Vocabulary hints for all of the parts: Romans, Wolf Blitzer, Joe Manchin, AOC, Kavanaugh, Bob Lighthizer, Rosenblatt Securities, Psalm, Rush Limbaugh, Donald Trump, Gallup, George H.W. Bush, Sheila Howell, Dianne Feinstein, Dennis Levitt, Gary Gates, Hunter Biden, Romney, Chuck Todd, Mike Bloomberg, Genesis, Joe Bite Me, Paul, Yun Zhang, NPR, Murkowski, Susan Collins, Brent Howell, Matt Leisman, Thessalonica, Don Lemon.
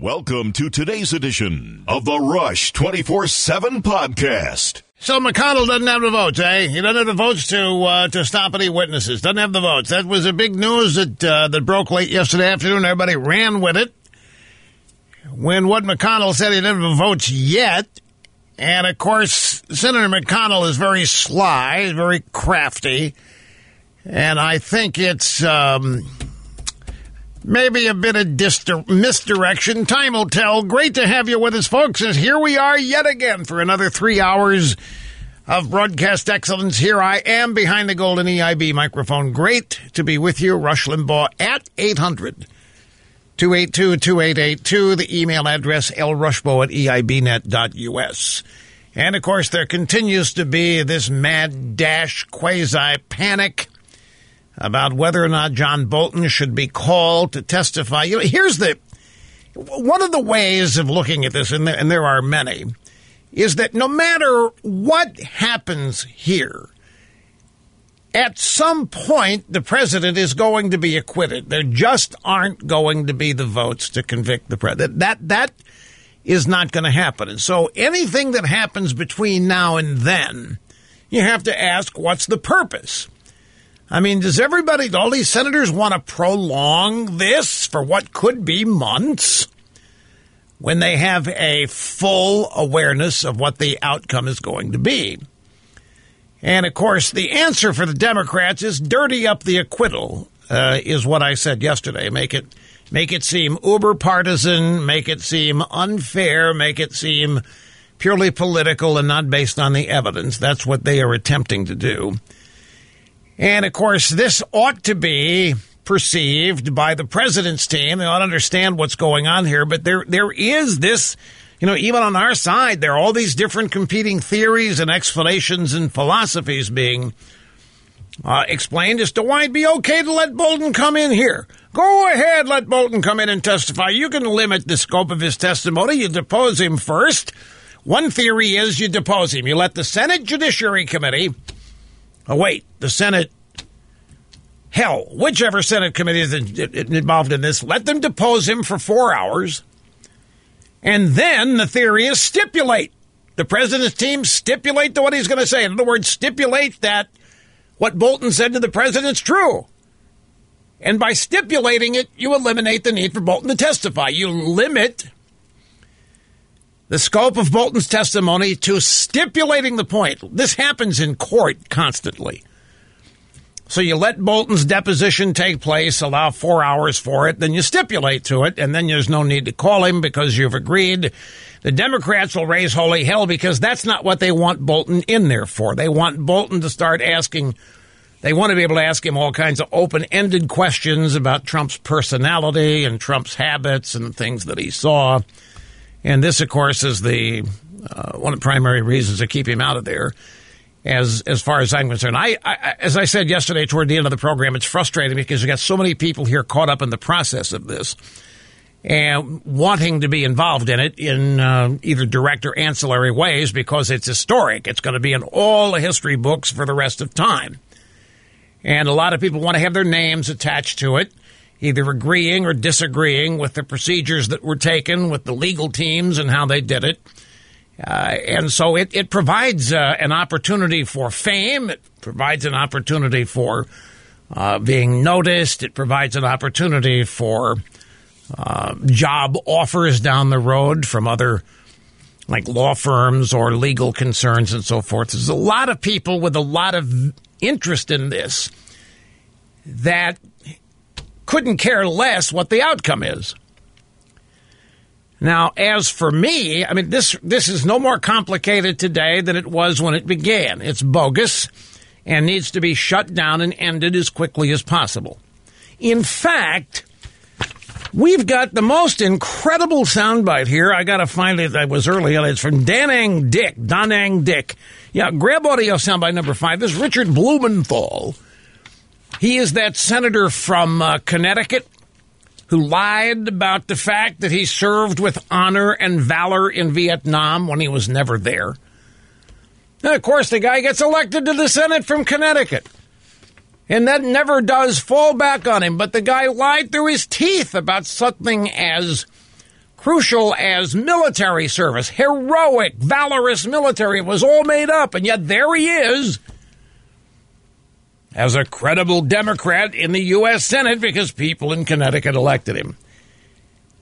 Welcome to today's edition of the Rush 24/7 podcast. So McConnell doesn't have the votes, eh? He doesn't have the votes to stop any witnesses. Doesn't have the votes. That was the big news that broke late yesterday afternoon. Everybody ran with it. When what McConnell said, he didn't have the votes yet. And, of course, Senator McConnell is very sly, very crafty. And I think it's maybe a bit of misdirection. Time will tell. Great to have you with us, folks. And here we are yet again for another 3 hours of broadcast excellence. Here I am behind the golden EIB microphone. Great to be with you. Rush Limbaugh at 800-282-2882. The email address, lrushbaugh@eibnet.us. And, of course, there continues to be this mad dash quasi-panic about whether or not John Bolton should be called to testify. You know, here's one of the ways of looking at this, and there are many, is that no matter what happens here, at some point the president is going to be acquitted. There just aren't going to be the votes to convict the president. That is not going to happen. And so anything that happens between now and then, you have to ask, what's the purpose? I mean, does everybody, all these senators, want to prolong this for what could be months when they have a full awareness of what the outcome is going to be? And, of course, the answer for the Democrats is dirty up the acquittal, is what I said yesterday. Make it seem uber partisan, make it seem unfair, make it seem purely political and not based on the evidence. That's what they are attempting to do. And, of course, this ought to be perceived by the president's team. They ought to understand what's going on here. But there is this, you know, even on our side, there are all these different competing theories and explanations and philosophies being explained as to why it'd be okay to let Bolton come in here. Go ahead, let Bolton come in and testify. You can limit the scope of his testimony. You depose him first. One theory is you depose him. You let the Senate Judiciary Committee... Oh, wait, the Senate, hell, whichever Senate committee is involved in this, let them depose him for 4 hours. And then the theory is stipulate. The president's team stipulate to what he's going to say. In other words, stipulate that what Bolton said to the president's true. And by stipulating it, you eliminate the need for Bolton to testify. You limit the scope of Bolton's testimony to stipulating the point. This happens in court constantly. So you let Bolton's deposition take place, allow 4 hours for it, then you stipulate to it, and then there's no need to call him because you've agreed. The Democrats will raise holy hell because that's not what they want Bolton in there for. They want Bolton to start asking, they want to be able to ask him all kinds of open-ended questions about Trump's personality and Trump's habits and things that he saw. And this, of course, is the one of the primary reasons to keep him out of there, as far as I'm concerned. I as I said yesterday toward the end of the program, it's frustrating because you've got so many people here caught up in the process of this and wanting to be involved in it in either direct or ancillary ways because it's historic. It's going to be in all the history books for the rest of time. And a lot of people want to have their names attached to it, either agreeing or disagreeing with the procedures that were taken, with the legal teams and how they did it. And so it provides an opportunity for fame. It provides an opportunity for being noticed. It provides an opportunity for job offers down the road from other, like law firms or legal concerns and so forth. There's a lot of people with a lot of interest in this that couldn't care less what the outcome is. Now, as for me, I mean, this is no more complicated today than it was when it began. It's bogus and needs to be shut down and ended as quickly as possible. In fact, we've got the most incredible soundbite here. I got to find it. I was early on. It's from Danang Dick. Yeah, grab audio soundbite number 5. This is Richard Blumenthal. He is that senator from Connecticut who lied about the fact that he served with honor and valor in Vietnam when he was never there. And, of course, the guy gets elected to the Senate from Connecticut. And that never does fall back on him. But the guy lied through his teeth about something as crucial as military service, heroic, valorous military, was all made up, and yet there he is as a credible Democrat in the U.S. Senate because people in Connecticut elected him.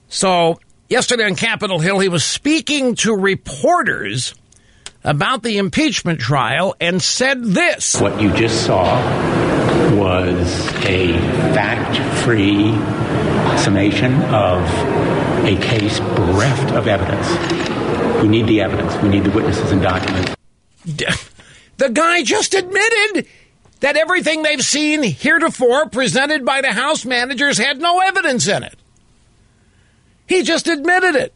So yesterday on Capitol Hill, he was speaking to reporters about the impeachment trial and said this. What you just saw was a fact-free summation of a case bereft of evidence. We need the evidence. We need the witnesses and documents. The guy just admitted that everything they've seen heretofore presented by the House managers had no evidence in it. He just admitted it.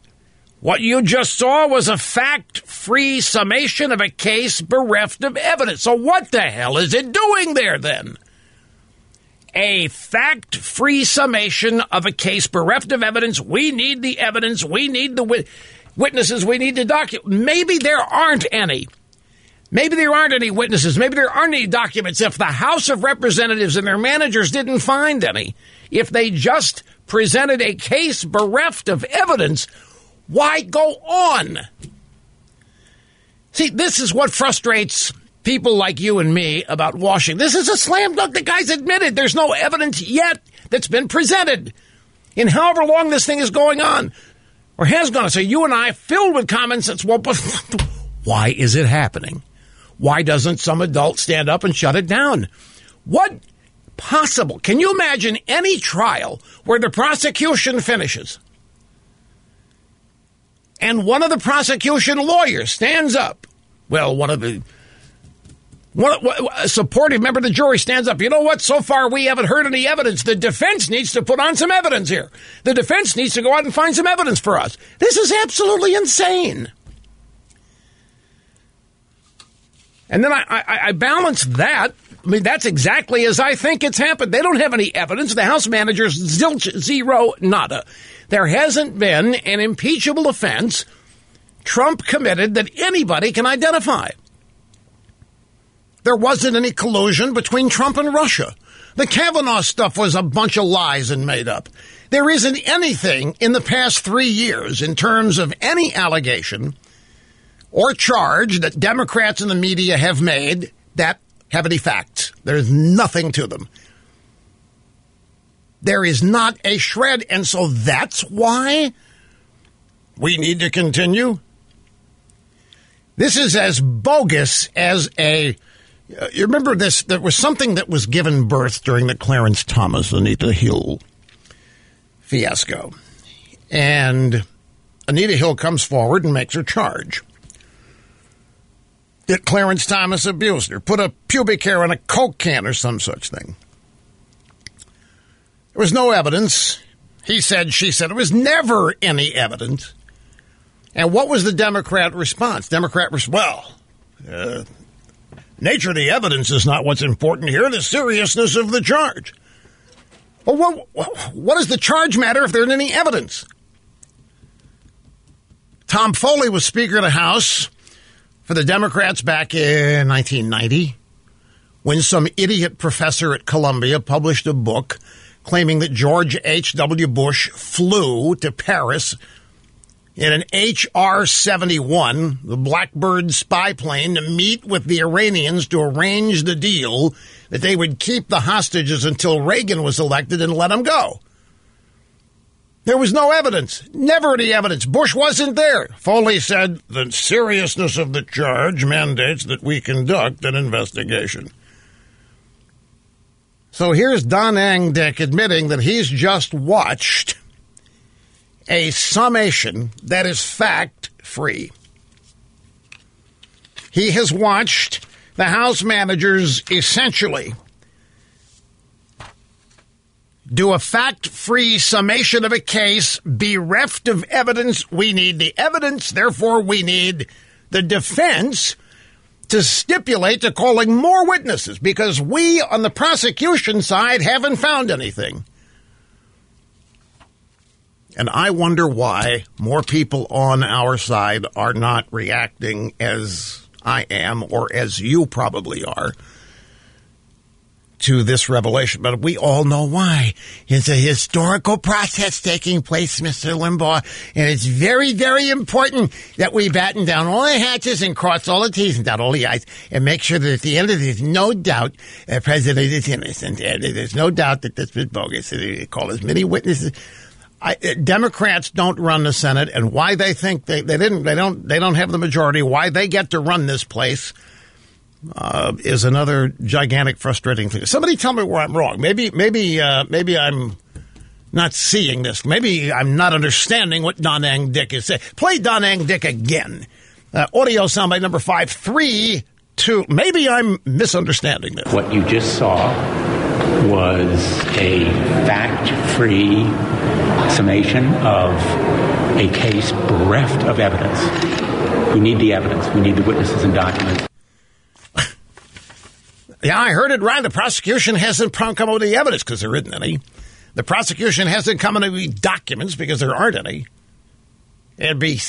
What you just saw was a fact-free summation of a case bereft of evidence. So what the hell is it doing there then? A fact-free summation of a case bereft of evidence. We need the evidence. We need the witnesses. We need the documents. Maybe there aren't any. Maybe there aren't any witnesses. Maybe there aren't any documents. If the House of Representatives and their managers didn't find any, if they just presented a case bereft of evidence, why go on? See, this is what frustrates people like you and me about Washington. This is a slam dunk. The guy's admitted there's no evidence yet that's been presented in however long this thing is going on or has gone. So you and I, filled with common sense, well, why is it happening? Why doesn't some adult stand up and shut it down? What possible? Can you imagine any trial where the prosecution finishes and one of the prosecution lawyers stands up? Well, a supportive member of the jury stands up. You know what? So far, we haven't heard any evidence. The defense needs to put on some evidence here. The defense needs to go out and find some evidence for us. This is absolutely insane. And then I balance that. I mean, that's exactly as I think it's happened. They don't have any evidence. The House managers, zilch, zero, nada. There hasn't been an impeachable offense Trump committed that anybody can identify. There wasn't any collusion between Trump and Russia. The Kavanaugh stuff was a bunch of lies and made up. There isn't anything in the past 3 years in terms of any allegation or charge that Democrats and the media have made that have any facts. There's nothing to them. There is not a shred, and so that's why we need to continue. This is as bogus as a... You remember this, there was something that was given birth during the Clarence Thomas, Anita Hill fiasco. And Anita Hill comes forward and makes her charge that Clarence Thomas abused her, put a pubic hair in a Coke can or some such thing. There was no evidence. He said, she said. There was never any evidence. And what was the Democrat response? Nature of the evidence is not what's important here, the seriousness of the charge. Well, what does the charge matter if there isn't any evidence? Tom Foley was Speaker of the House for the Democrats back in 1990 when some idiot professor at Columbia published a book claiming that George H.W. Bush flew to Paris in an HR-71, the Blackbird spy plane, to meet with the Iranians to arrange the deal that they would keep the hostages until Reagan was elected and let them go. There was no evidence, never any evidence. Bush wasn't there. Foley said, the seriousness of the charge mandates that we conduct an investigation. So here's Don Angdick admitting that he's just watched a summation that is fact-free. He has watched the House managers essentially do a fact-free summation of a case bereft of evidence. We need the evidence, therefore we need the defense to stipulate to calling more witnesses because we on the prosecution side haven't found anything. And I wonder why more people on our side are not reacting as I am, or as you probably are, to this revelation, but we all know why. It's a historical process taking place, Mr. Limbaugh, and it's very, very important that we batten down all the hatches and cross all the T's and dot all the I's and make sure that at the end of this, no doubt the president is innocent. There's no doubt that this was bogus. They call as many witnesses. Democrats don't run the Senate, and why they think they don't have the majority, why they get to run this place is another gigantic frustrating thing. Somebody tell me where I'm wrong. Maybe I'm not seeing this. Maybe I'm not understanding what Don Engdick is saying. Play Don Engdick again. Audio soundbite number 532. Maybe I'm misunderstanding this. What you just saw was a fact-free summation of a case bereft of evidence. We need the evidence. We need the witnesses and documents. Yeah, I heard it right. The prosecution hasn't come up with the evidence because there isn't any. The prosecution hasn't come up with the documents because there aren't any. It'd be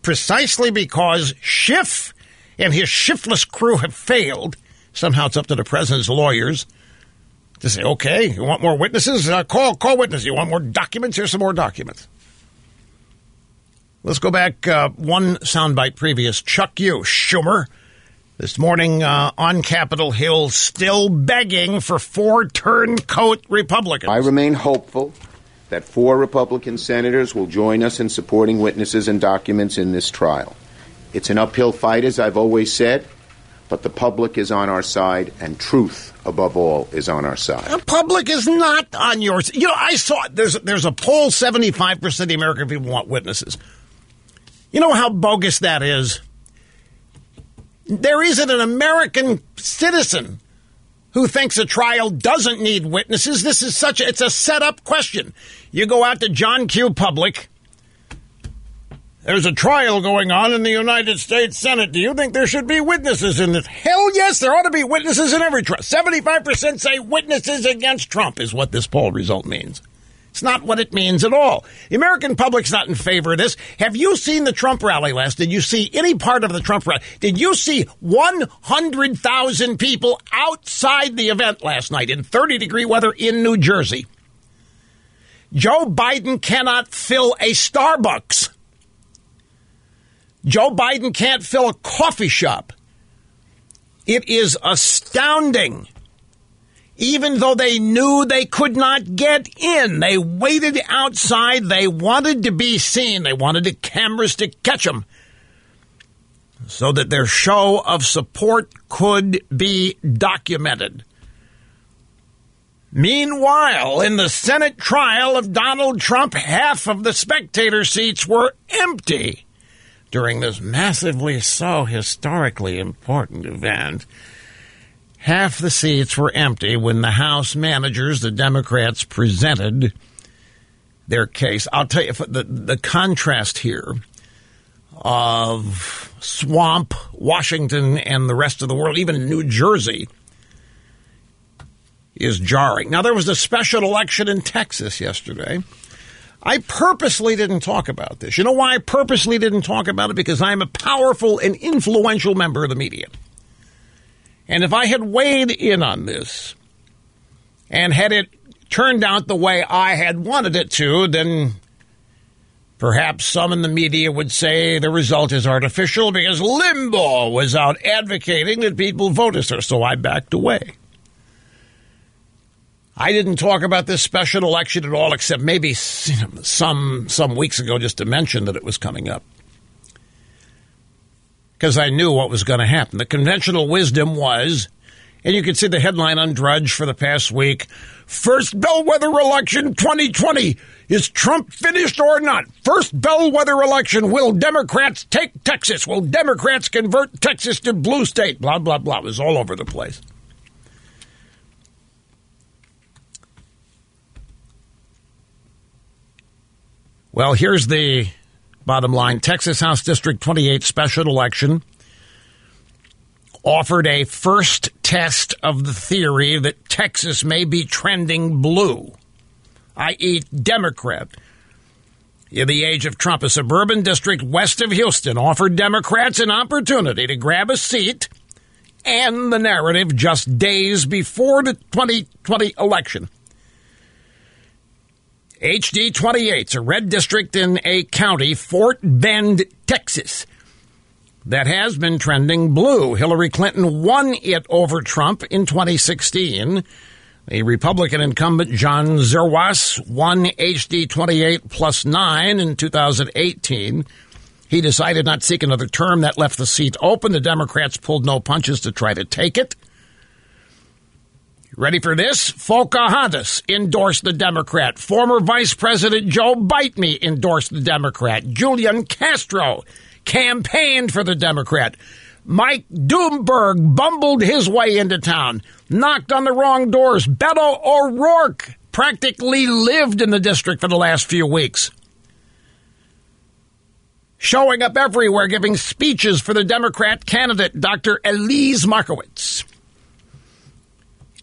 precisely because Schiff and his Schiffless crew have failed. Somehow it's up to the president's lawyers to say, okay, you want more witnesses? Call witnesses. You want more documents? Here's some more documents. Let's go back one soundbite previous. Chuck U. Schumer this morning on Capitol Hill still begging for four turncoat Republicans. I remain hopeful that four Republican senators will join us in supporting witnesses and documents in this trial. It's an uphill fight, as I've always said. But the public is on our side, and truth, above all, is on our side. The public is not on your side. You know, I saw there's a poll, 75% of the American people want witnesses. You know how bogus that is? There isn't an American citizen who thinks a trial doesn't need witnesses. This is it's a set-up question. You go out to John Q. Public. There's a trial going on in the United States Senate. Do you think there should be witnesses in this? Hell yes, there ought to be witnesses in every trial. 75% say witnesses against Trump is what this poll result means. It's not what it means at all. The American public's not in favor of this. Have you seen the Trump rally last? Did you see any part of the Trump rally? Did you see 100,000 people outside the event last night in 30-degree weather in New Jersey? Joe Biden cannot fill a Starbucks. Joe Biden can't fill a coffee shop. It is astounding. Even though they knew they could not get in, they waited outside. They wanted to be seen. They wanted the cameras to catch them so that their show of support could be documented. Meanwhile, in the Senate trial of Donald Trump, half of the spectator seats were empty during this massively so historically important event. Half the seats were empty when the House managers, the Democrats, presented their case. I'll tell you, the contrast here of swamp Washington and the rest of the world, even New Jersey, is jarring. Now, there was a special election in Texas yesterday. I purposely didn't talk about this. You know why I purposely didn't talk about it? Because I'm a powerful and influential member of the media. And if I had weighed in on this and had it turned out the way I had wanted it to, then perhaps some in the media would say the result is artificial because Limbaugh was out advocating that people vote as her, so I backed away. I didn't talk about this special election at all, except maybe some weeks ago just to mention that it was coming up, because I knew what was going to happen. The conventional wisdom was, and you can see the headline on Drudge for the past week, first bellwether election 2020. Is Trump finished or not? First bellwether election. Will Democrats take Texas? Will Democrats convert Texas to blue state? Blah, blah, blah. It was all over the place. Well, here's the bottom line. Texas House District 28 special election offered a first test of the theory that Texas may be trending blue, i.e. Democrat. In the age of Trump, a suburban district west of Houston offered Democrats an opportunity to grab a seat and the narrative just days before the 2020 election. HD 28's a red district in a county, Fort Bend, Texas, that has been trending blue. Hillary Clinton won it over Trump in 2016. The Republican incumbent John Zerwas won HD 28 plus 9 in 2018. He decided not to seek another term. That left the seat open. The Democrats pulled no punches to try to take it. Ready for this? Pocahontas endorsed the Democrat. Former Vice President Joe Bite Me endorsed the Democrat. Julian Castro campaigned for the Democrat. Mike Bloomberg bumbled his way into town, knocked on the wrong doors. Beto O'Rourke practically lived in the district for the last few weeks, showing up everywhere, giving speeches for the Democrat candidate, Dr. Elise Markowitz.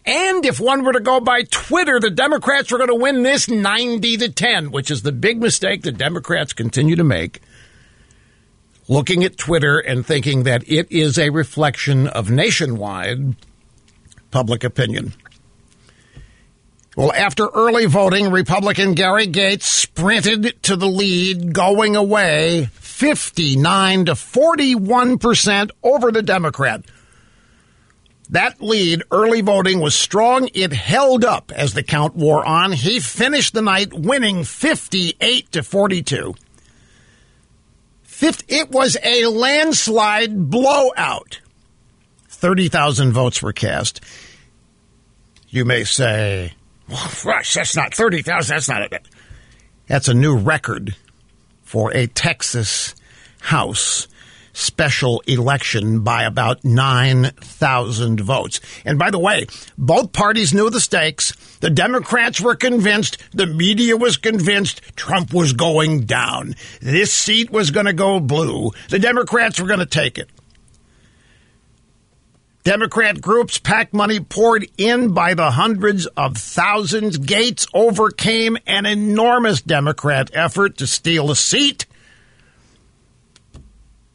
And if one were to go by Twitter, the Democrats are going to win this 90-10, which is the big mistake the Democrats continue to make, looking at Twitter and thinking that it is a reflection of nationwide public opinion. Well, after early voting, Republican Gary Gates sprinted to the lead, going away 59% to 41% over the Democrat. That lead, early voting, was strong. It held up as the count wore on. He finished the night winning 58 to 42. It was a landslide blowout. 30,000 votes were cast. You may say, well, Rush, that's not 30,000. That's not it. That's a new record for a Texas House special election by about 9,000 votes. And by the way, both parties knew the stakes. The Democrats were convinced. The media was convinced Trump was going down. This seat was going to go blue. The Democrats were going to take it. Democrat groups packed money, poured in by the hundreds of thousands. Gates overcame an enormous Democrat effort to steal a seat.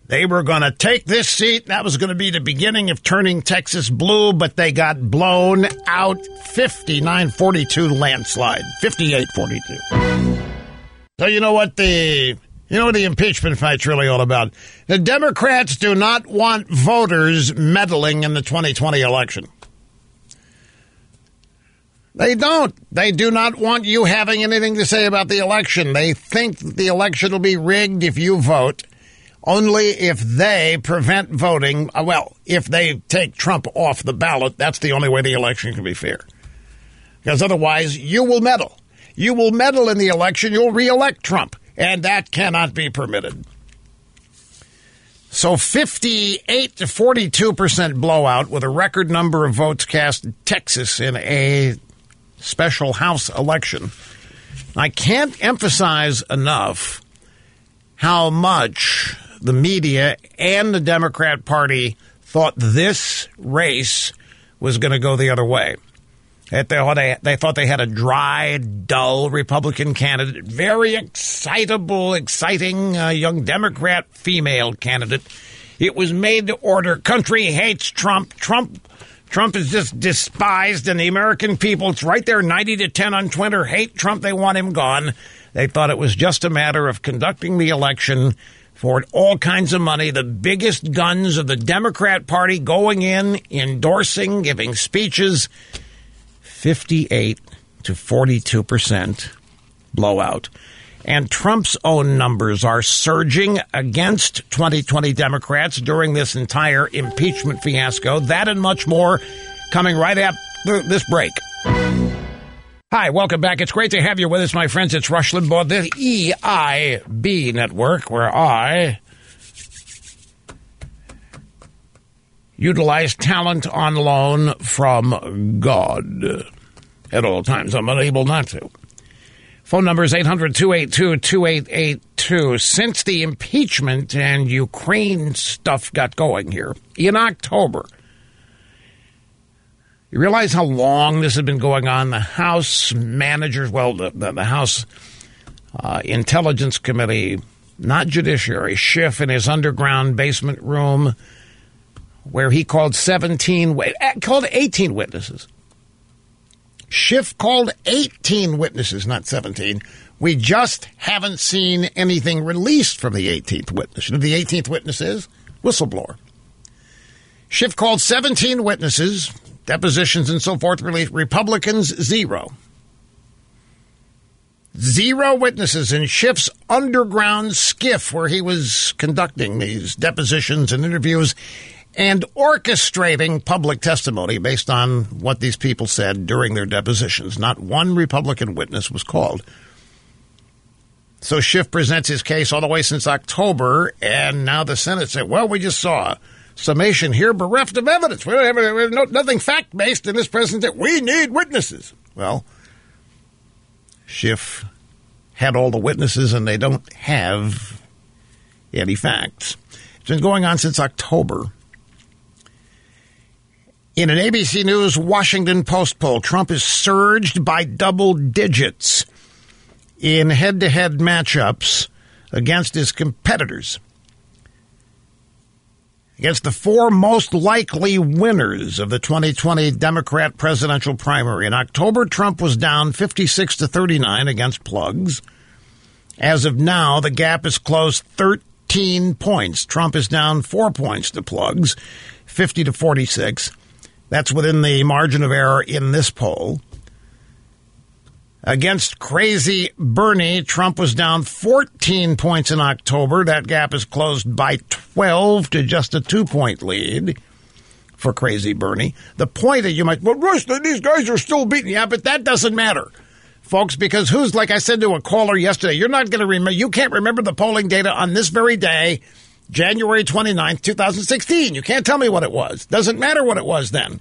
They were going to take this seat. That was going to be the beginning of turning Texas blue, but they got blown out 59-42 landslide, 58-42. So you know what the impeachment fight's really all about? The Democrats do not want voters meddling in the 2020 election. They don't. They do not want you having anything to say about the election. They think the election will be rigged if you vote. Only if they prevent voting, well, if they take Trump off the ballot, that's the only way the election can be fair. Because otherwise, you will meddle. You will meddle in the election. You'll re-elect Trump. And that cannot be permitted. So 58 to 42% blowout with a record number of votes cast in Texas in a special House election. I can't emphasize enough how much the media and the Democrat Party thought this race was going to go the other way. They thought they had a dry, dull Republican candidate, very excitable, exciting young Democrat female candidate. It was made to order. Country hates Trump. Trump is just despised, and the American people, it's right there, 90-10 on Twitter, hate Trump. They want him gone. They thought it was just a matter of conducting the election for all kinds of money, the biggest guns of the Democrat Party going in, endorsing, giving speeches. 58 to 42% blowout. And Trump's own numbers are surging against 2020 Democrats during this entire impeachment fiasco. That and much more coming right after this break. Hi, welcome back. It's great to have you with us, my friends. It's Rush Limbaugh, the EIB network, where I utilize talent on loan from God at all times. I'm unable not to. Phone number is 800-282-2882. Since the impeachment and Ukraine stuff got going here in October, you realize how long this has been going on? The House managers, the House Intelligence Committee, not Judiciary, Schiff in his underground basement room, where he called 18 witnesses. Schiff called 18 witnesses, not 17. We just haven't seen anything released from the 18th witness. The 18th witness is whistleblower. Schiff called 17 witnesses, depositions and so forth, released. Republicans, zero. Zero witnesses in Schiff's underground skiff where he was conducting these depositions and interviews and orchestrating public testimony based on what these people said during their depositions. Not one Republican witness was called. So Schiff presents his case all the way since October, and now the Senate said, well, we just saw a summation here bereft of evidence. We don't have, nothing fact-based in this presentation. We need witnesses. Well, Schiff had all the witnesses, and they don't have any facts. It's been going on since October. In an ABC News Washington Post poll, Trump is surged by double digits in head-to-head matchups against his competitors, against the four most likely winners of the 2020 Democrat presidential primary. In October, Trump was down 56-39 against Plugs. As of now, the gap is closed 13 points. Trump is down 4 points to Plugs, 50-46. That's within the margin of error in this poll. Against Crazy Bernie, Trump was down 14 points in October. That gap is closed by 12 to just a 2-point lead for Crazy Bernie. The point that you might, well, Rush, these guys are still beating. Yeah, but that doesn't matter, folks, because who's, like I said to a caller yesterday, you're not going to remember, you can't remember the polling data on this very day, January 29th, 2016. You can't tell me what it was. Doesn't matter what it was then.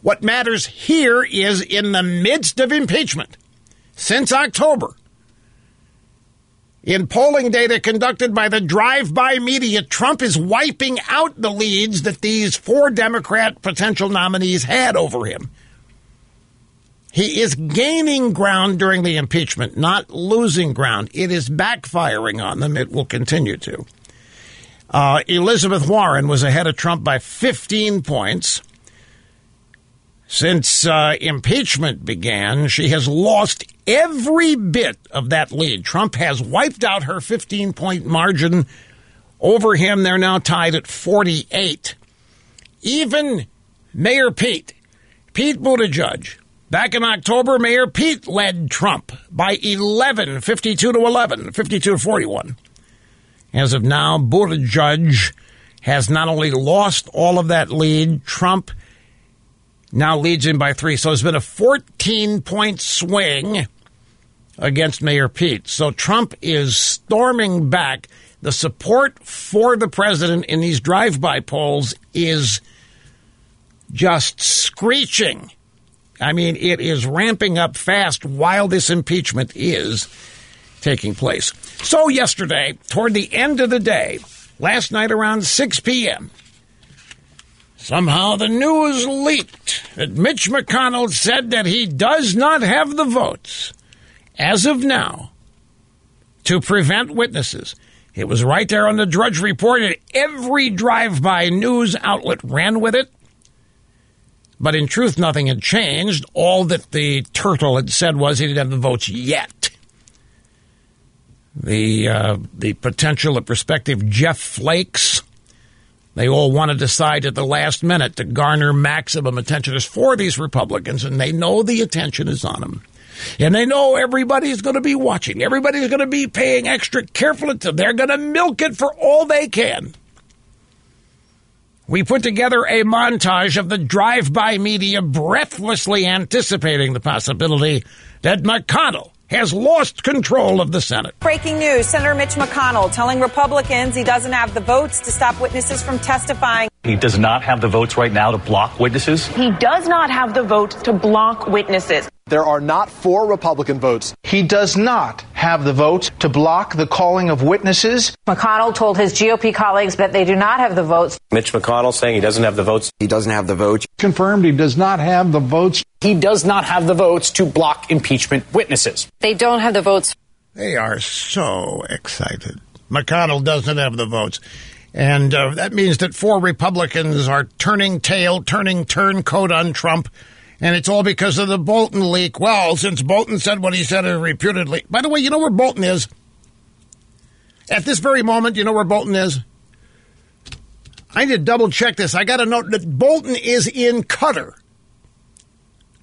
What matters here is in the midst of impeachment. Since October, in polling data conducted by the drive-by media, Trump is wiping out the leads that these four Democrat potential nominees had over him. He is gaining ground during the impeachment, not losing ground. It is backfiring on them. It will continue to. Elizabeth Warren was ahead of Trump by 15 points. Since impeachment began, she has lost every bit of that lead. Trump has wiped out her 15-point margin over him. They're now tied at 48. Even Mayor Pete Buttigieg. Back in October, Mayor Pete led Trump by 11, 52-11, 52-41. As of now, Buttigieg has not only lost all of that lead, Trump now leads him by 3. So it's been a 14-point swing against Mayor Pete. So Trump is storming back. The support for the president in these drive-by polls is just screeching. I mean, it is ramping up fast while this impeachment is taking place. So yesterday, toward the end of the day, last night around 6 p.m., somehow the news leaked that Mitch McConnell said that he does not have the votes, as of now, to prevent witnesses. It was right there on the Drudge Report, and every drive-by news outlet ran with it. But in truth, nothing had changed. All that the turtle had said was he didn't have the votes yet. The potential of prospective Jeff Flakes. They all want to decide at the last minute to garner maximum attention is for these Republicans, and they know the attention is on them. And they know everybody's going to be watching. Everybody's going to be paying extra careful attention. They're going to milk it for all they can. We put together a montage of the drive-by media breathlessly anticipating the possibility that McConnell has lost control of the Senate. Breaking news, Senator Mitch McConnell telling Republicans he doesn't have the votes to stop witnesses from testifying. He does not have the votes right now to block witnesses. He does not have the votes to block witnesses. There are not 4 Republican votes. He does not have the votes to block the calling of witnesses. McConnell told his GOP colleagues that they do not have the votes. Mitch McConnell saying he doesn't have the votes. He doesn't have the votes. Confirmed he does not have the votes. He does not have the votes to block impeachment witnesses. They don't have the votes. They are so excited. McConnell doesn't have the votes. And that means that four Republicans are turning tail, turning turncoat on Trump. And it's all because of the Bolton leak. Well, since Bolton said what he said reputedly. By the way, you know where Bolton is? At this very moment, you know where Bolton is? I need to double check this. I got a note that Bolton is in Qatar.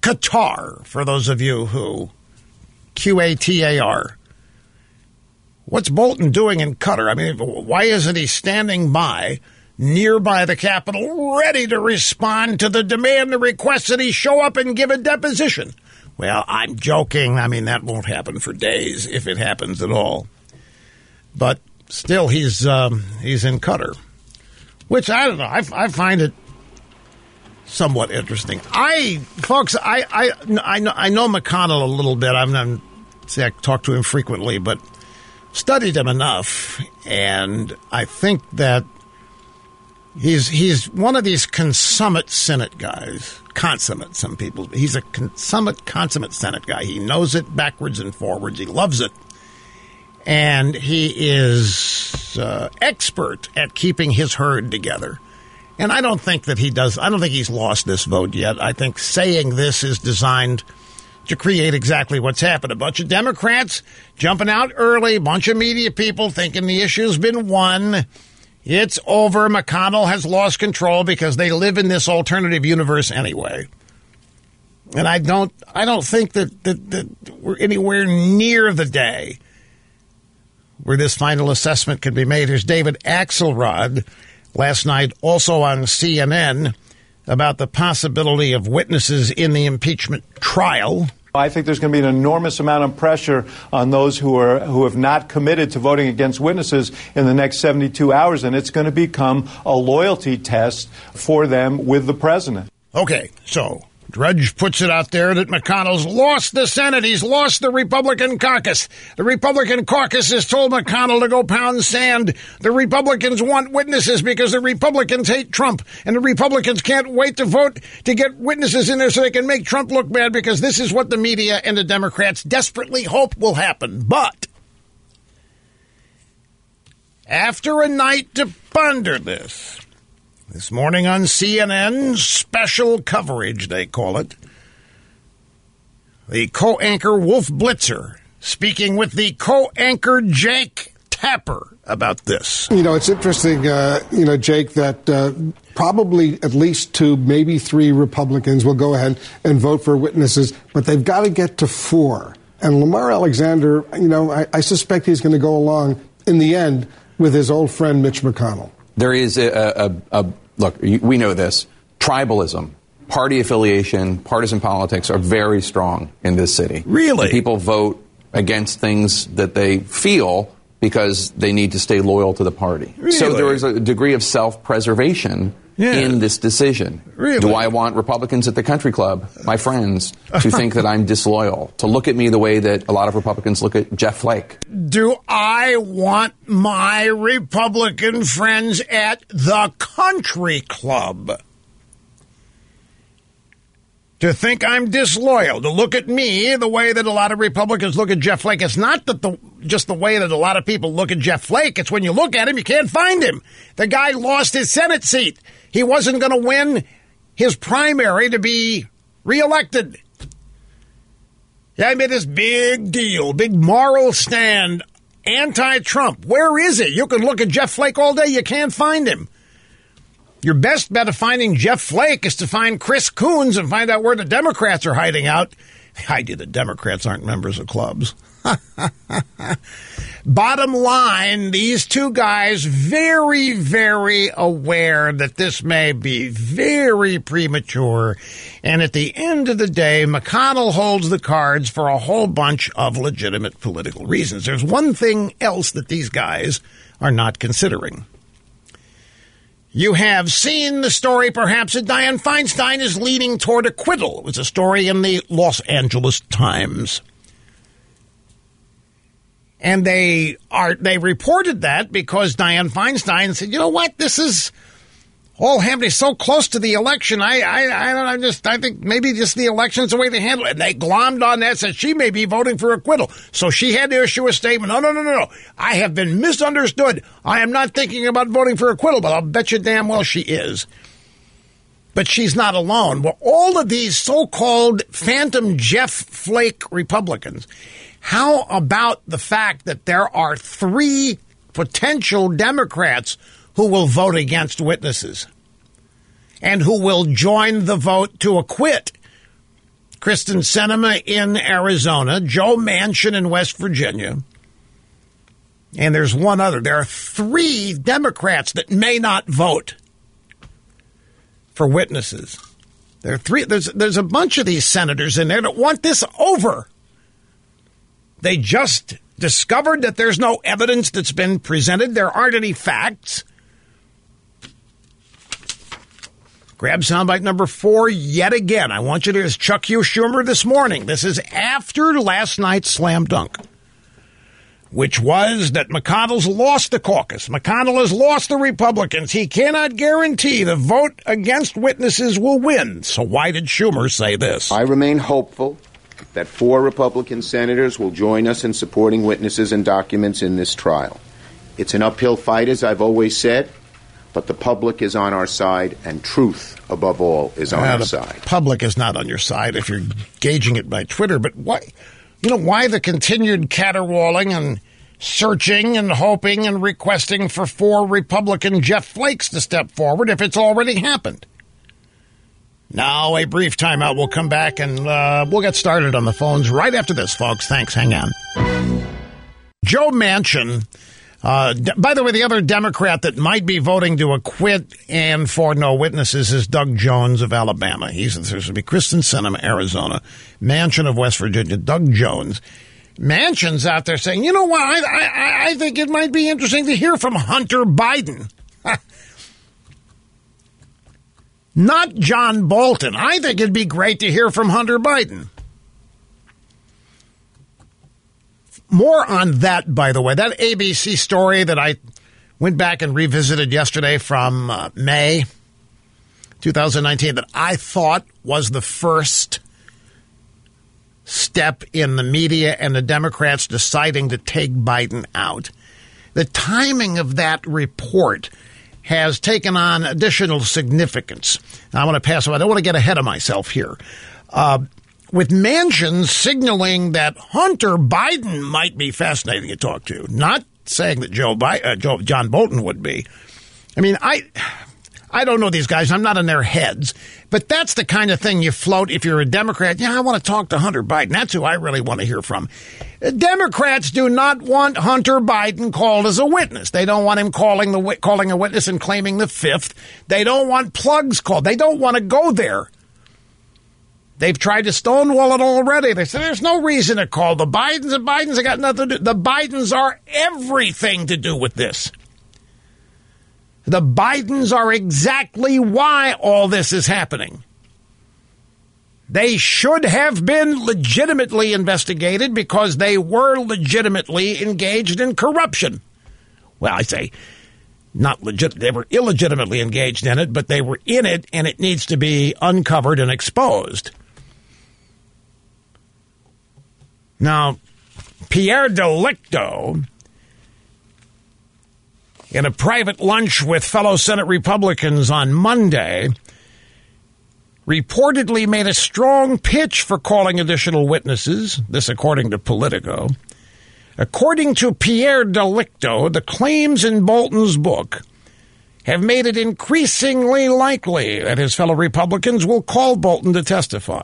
Qatar, for those of you who Qatar. What's Bolton doing in Qatar? I mean, why isn't he standing by, nearby the Capitol, ready to respond to the demand, the request that he show up and give a deposition? Well, I'm joking. I mean, that won't happen for days, if it happens at all. But still, he's in Qatar, which I don't know. I find it somewhat interesting. Folks, I know McConnell a little bit. I talk to him frequently, but studied him enough, and I think that he's one of these consummate Senate guys. Consummate, some people. He's a consummate Senate guy. He knows it backwards and forwards. He loves it. And he is expert at keeping his herd together. And I don't think that he does. I don't think he's lost this vote yet. I think saying this is designed to create exactly what's happened. A bunch of Democrats jumping out early, a bunch of media people thinking the issue's been won. It's over. McConnell has lost control because they live in this alternative universe anyway. And I don't think that we're anywhere near the day where this final assessment can be made. Here's David Axelrod last night, also on CNN, about the possibility of witnesses in the impeachment trial. I think there's going to be an enormous amount of pressure on those who have not committed to voting against witnesses in the next 72 hours, and it's going to become a loyalty test for them with the president. Okay, so Drudge puts it out there that McConnell's lost the Senate. He's lost the Republican caucus. The Republican caucus has told McConnell to go pound sand. The Republicans want witnesses because the Republicans hate Trump. And the Republicans can't wait to vote to get witnesses in there so they can make Trump look bad, because this is what the media and the Democrats desperately hope will happen. But after a night to ponder this, this morning on CNN, special coverage, they call it, the co-anchor Wolf Blitzer speaking with the co-anchor Jake Tapper about this. You know, it's interesting, Jake, that probably at least two, maybe three Republicans will go ahead and vote for witnesses, but they've got to get to four. And Lamar Alexander, I suspect he's going to go along in the end with his old friend Mitch McConnell. There is look, we know this, tribalism, party affiliation, partisan politics are very strong in this city. Really? And people vote against things that they feel because they need to stay loyal to the party. Really? So there is a degree of self-preservation in this decision. Really? Do I want Republicans at the country club, my friends, to think that I'm disloyal, to look at me the way that a lot of Republicans look at Jeff Flake? Do I want my Republican friends at the country club to think I'm disloyal, to look at me the way that a lot of Republicans look at Jeff Flake? It's not that just the way that a lot of people look at Jeff Flake. It's when you look at him, you can't find him. The guy lost his Senate seat. He wasn't going to win his primary to be reelected. Yeah, I made this big deal, big moral stand, anti-Trump. Where is he? You can look at Jeff Flake all day. You can't find him. Your best bet of finding Jeff Flake is to find Chris Coons and find out where the Democrats are hiding out. The Democrats aren't members of clubs. Bottom line, these two guys very, very aware that this may be very premature. And at the end of the day, McConnell holds the cards for a whole bunch of legitimate political reasons. There's one thing else that these guys are not considering. You have seen the story, perhaps, that Dianne Feinstein is leaning toward acquittal. It was a story in the Los Angeles Times. And they reported that because Dianne Feinstein said, you know what, this is Oh, Hamney's so close to the election. I think maybe just the election's the way they handle it. And they glommed on that, said she may be voting for acquittal. So she had to issue a statement. No. I have been misunderstood. I am not thinking about voting for acquittal, but I'll bet you damn well she is. But she's not alone. Well, all of these so-called phantom Jeff Flake Republicans, how about the fact that there are three potential Democrats who will vote against witnesses and who will join the vote to acquit? Kyrsten Sinema in Arizona, Joe Manchin in West Virginia, and there's one other. There are three Democrats that may not vote for witnesses. There are three. There's a bunch of these senators in there that want this over. They just discovered that there's no evidence that's been presented. There aren't any facts. Grab soundbite number 4 yet again. I want you to hear Chuck Schumer this morning. This is after last night's slam dunk, which was that McConnell's lost the caucus. McConnell has lost the Republicans. He cannot guarantee the vote against witnesses will win. So why did Schumer say this? I remain hopeful that 4 Republican senators will join us in supporting witnesses and documents in this trial. It's an uphill fight, as I've always said. But the public is on our side, and truth, above all, is on our side. The public is not on your side if you're gauging it by Twitter. But why the continued caterwauling and searching and hoping and requesting for 4 Republican Jeff Flakes to step forward if it's already happened? Now, a brief timeout. We'll come back, and we'll get started on the phones right after this, folks. Thanks. Hang on. Joe Manchin. By the way, the other Democrat that might be voting to acquit and for no witnesses is Doug Jones of Alabama. There's going to be Kyrsten Sinema, Arizona, Manchin of West Virginia, Doug Jones. Manchin's out there saying, you know what, I think it might be interesting to hear from Hunter Biden. Not John Bolton. I think it'd be great to hear from Hunter Biden. More on that, by the way. That ABC story that I went back and revisited yesterday from May 2019 that I thought was the first step in the media and the Democrats deciding to take Biden out. The timing of that report has taken on additional significance. I want to pass on. I don't want to get ahead of myself here. With Manchin signaling that Hunter Biden might be fascinating to talk to, not saying that John Bolton would be. I mean, I don't know these guys. I'm not in their heads. But that's the kind of thing you float if you're a Democrat. Yeah, I want to talk to Hunter Biden. That's who I really want to hear from. Democrats do not want Hunter Biden called as a witness. They don't want him calling a witness and claiming the fifth. They don't want plugs called. They don't want to go there. They've tried to stonewall it already. They said there's no reason to call the Bidens. The Bidens have got nothing to do. The Bidens are everything to do with this. The Bidens are exactly why all this is happening. They should have been legitimately investigated because they were legitimately engaged in corruption. Well, I say not legit. They were illegitimately engaged in it, but they were in it, and it needs to be uncovered and exposed. Now, Pierre Delicto, in a private lunch with fellow Senate Republicans on Monday, reportedly made a strong pitch for calling additional witnesses, this according to Politico. According to Pierre Delicto, the claims in Bolton's book have made it increasingly likely that his fellow Republicans will call Bolton to testify.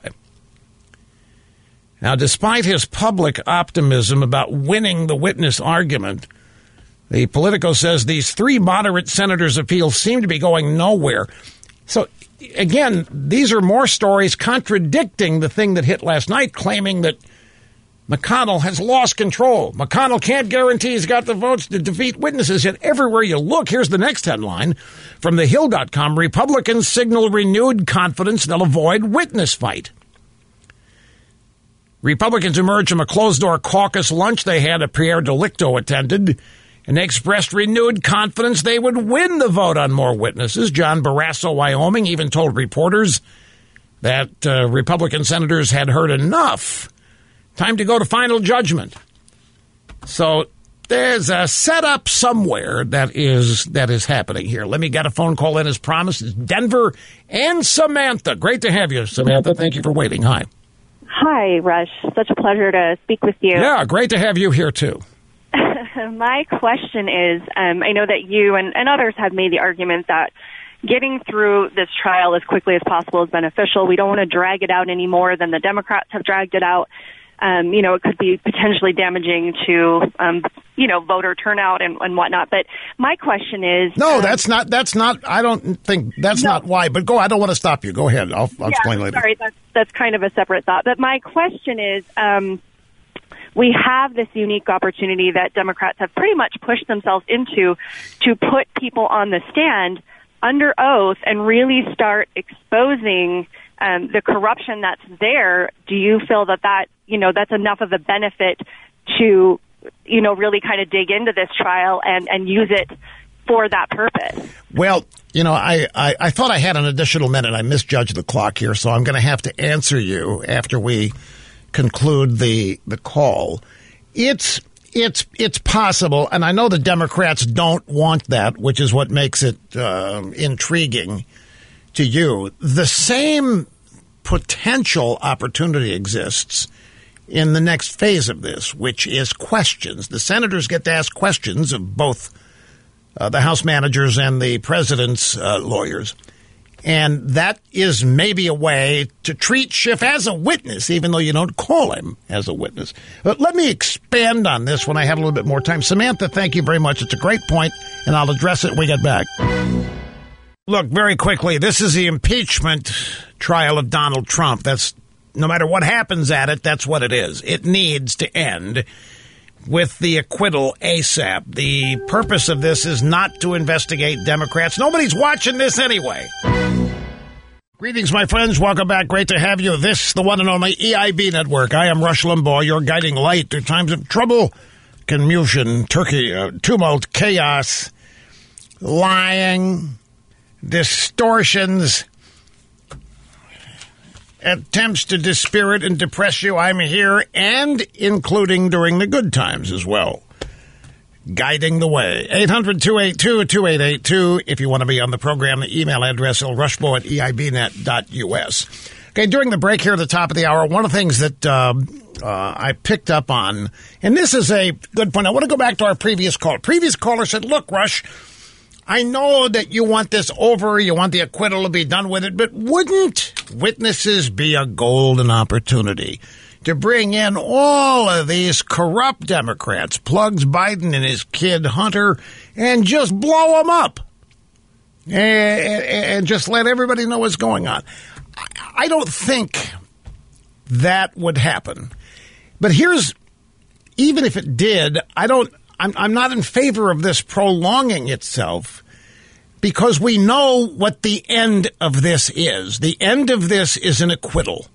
Now, despite his public optimism about winning the witness argument, the Politico says these 3 moderate senators' appeals seem to be going nowhere. So, again, these are more stories contradicting the thing that hit last night, claiming that McConnell has lost control. McConnell can't guarantee he's got the votes to defeat witnesses. Yet everywhere you look, here's the next headline from thehill.com. Republicans signal renewed confidence they'll avoid witness fight. Republicans emerge from a closed-door caucus lunch they had at Pierre Delicto attended and expressed renewed confidence they would win the vote on more witnesses. John Barrasso, Wyoming, even told reporters that Republican senators had heard enough. Time to go to final judgment. So there's a setup somewhere that is happening here. Let me get a phone call in as promised. It's Denver and Samantha. Great to have you, Samantha. Thank you for waiting. Hi. Hi, Rush. Such a pleasure to speak with you. Yeah, great to have you here, too. My question is, I know that you and others have made the argument that getting through this trial as quickly as possible is beneficial. We don't want to drag it out any more than the Democrats have dragged it out. You know, it could be potentially damaging to, you know, voter turnout and whatnot. But my question is... No, that's not, I don't think, that's not why. But go, I don't want to stop you. Go ahead. I'll explain later. Sorry, that's kind of a separate thought. But my question is, we have this unique opportunity that Democrats have pretty much pushed themselves into to put people on the stand under oath and really start exposing the corruption that's there. Do you feel that, you know, that's enough of a benefit to, you know, really kind of dig into this trial and use it for that purpose? Well, you know, I thought I had an additional minute. I misjudged the clock here, so I'm going to have to answer you after we conclude the call. It's possible, and I know the Democrats don't want that, which is what makes it intriguing to you. The same potential opportunity exists in the next phase of this, which is questions. The senators get to ask questions of both the House managers and the president's lawyers. And that is maybe a way to treat Schiff as a witness, even though you don't call him as a witness. But let me expand on this when I have a little bit more time. Samantha, thank you very much. It's a great point, and I'll address it when we get back. Look, very quickly, this is the impeachment trial of Donald Trump. That's, no matter what happens at it, that's what it is. It needs to end with the acquittal ASAP. The purpose of this is not to investigate Democrats. Nobody's watching this anyway. Greetings, my friends. Welcome back. Great to have you. This, the one and only EIB Network. I am Rush Limbaugh, your guiding light through times of trouble, confusion, tumult, chaos, lying, distortions, attempts to dispirit and depress you. I'm here, and including during the good times as well. Guiding the way. 800-282-2882. If you want to be on the program, the email address is rushbow@eibnet.us. Okay, during the break here at the top of the hour, one of the things that I picked up on, and this is a good point. I want to go back to our previous call. Previous caller said, look, Rush, I know that you want this over, you want the acquittal to be done with it, but wouldn't witnesses be a golden opportunity to bring in all of these corrupt Democrats, plugs Biden and his kid Hunter, and just blow them up and just let everybody know what's going on? I don't think that would happen. But here's, even if it did, I'm not in favor of this prolonging itself, because we know what the end of this is. The end of this is an acquittal.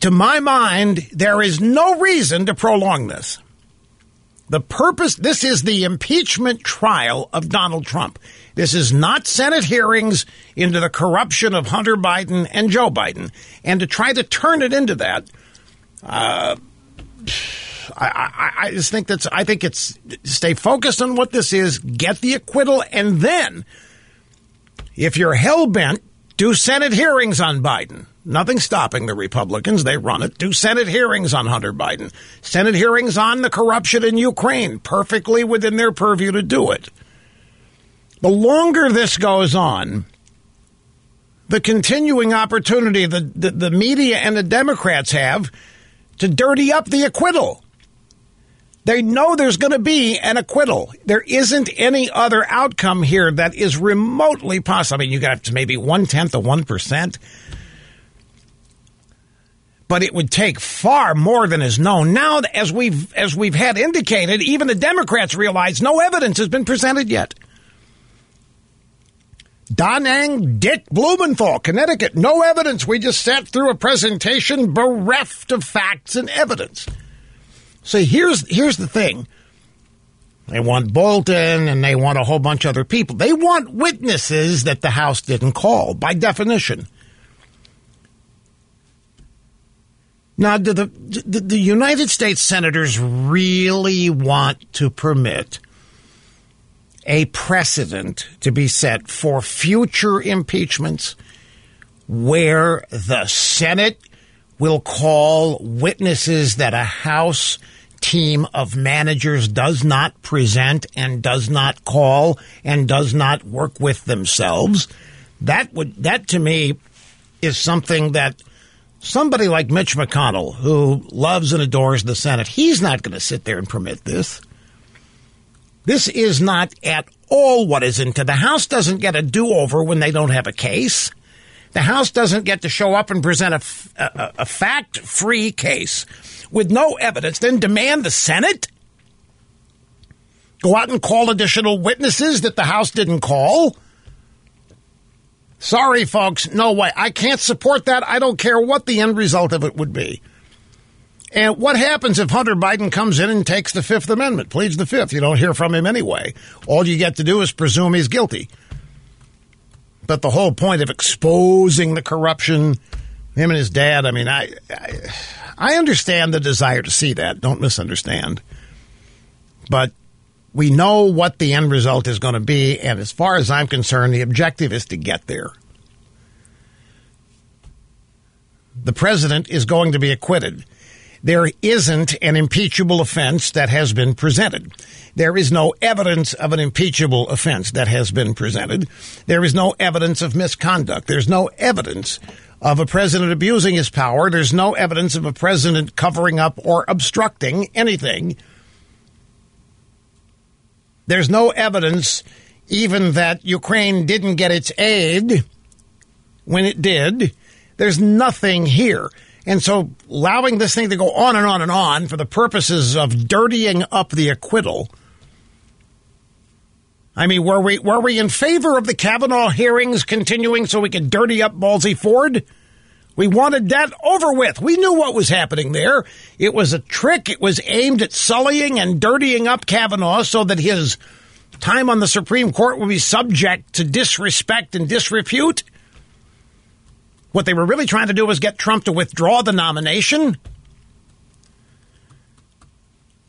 To my mind, there is no reason to prolong this. The purpose, this is the impeachment trial of Donald Trump. This is not Senate hearings into the corruption of Hunter Biden and Joe Biden. And to try to turn it into that, I just think I think it's stay focused on what this is, get the acquittal, and then, if you're hell-bent, do Senate hearings on Biden. Nothing's stopping the Republicans. They run it. Do Senate hearings on Hunter Biden. Senate hearings on the corruption in Ukraine. Perfectly within their purview to do it. The longer this goes on, the continuing opportunity the media and the Democrats have to dirty up the acquittal. They know there's going to be an acquittal. There isn't any other outcome here that is remotely possible. I mean, you got up to maybe 0.1% of 1%. But it would take far more than is known. Now, as we've had indicated, even the Democrats realize no evidence has been presented yet. Donang Dick Blumenthal, Connecticut. No evidence. We just sat through a presentation bereft of facts and evidence. So here's the thing. They want Bolton, and they want a whole bunch of other people. They want witnesses that the House didn't call, by definition. Now, do the United States senators really want to permit a precedent to be set for future impeachments where the Senate will call witnesses that a House team of managers does not present and does not call and does not work with themselves? That to me is something that somebody like Mitch McConnell, who loves and adores the Senate, he's not going to sit there and permit this. This is not at all what is into. The House doesn't get a do-over when they don't have a case. The House doesn't get to show up and present a fact-free case with no evidence, then demand the Senate go out and call additional witnesses that the House didn't call. Sorry, folks, no way. I can't support that. I don't care what the end result of it would be. And what happens if Hunter Biden comes in and takes the Fifth Amendment, pleads the Fifth? You don't hear from him anyway. All you get to do is presume he's guilty. But the whole point of exposing the corruption, him and his dad, I mean, I understand the desire to see that. Don't misunderstand. But we know what the end result is going to be. And as far as I'm concerned, the objective is to get there. The president is going to be acquitted. There isn't an impeachable offense that has been presented. There is no evidence of an impeachable offense that has been presented. There is no evidence of misconduct. There's no evidence of a president abusing his power. There's no evidence of a president covering up or obstructing anything. There's no evidence even that Ukraine didn't get its aid when it did. There's nothing here. And so allowing this thing to go on and on and on for the purposes of dirtying up the acquittal. I mean, were we in favor of the Kavanaugh hearings continuing so we could dirty up Balsey Ford? We wanted that over with. We knew what was happening there. It was a trick. It was aimed at sullying and dirtying up Kavanaugh so that his time on the Supreme Court would be subject to disrespect and disrepute. What they were really trying to do was get Trump to withdraw the nomination.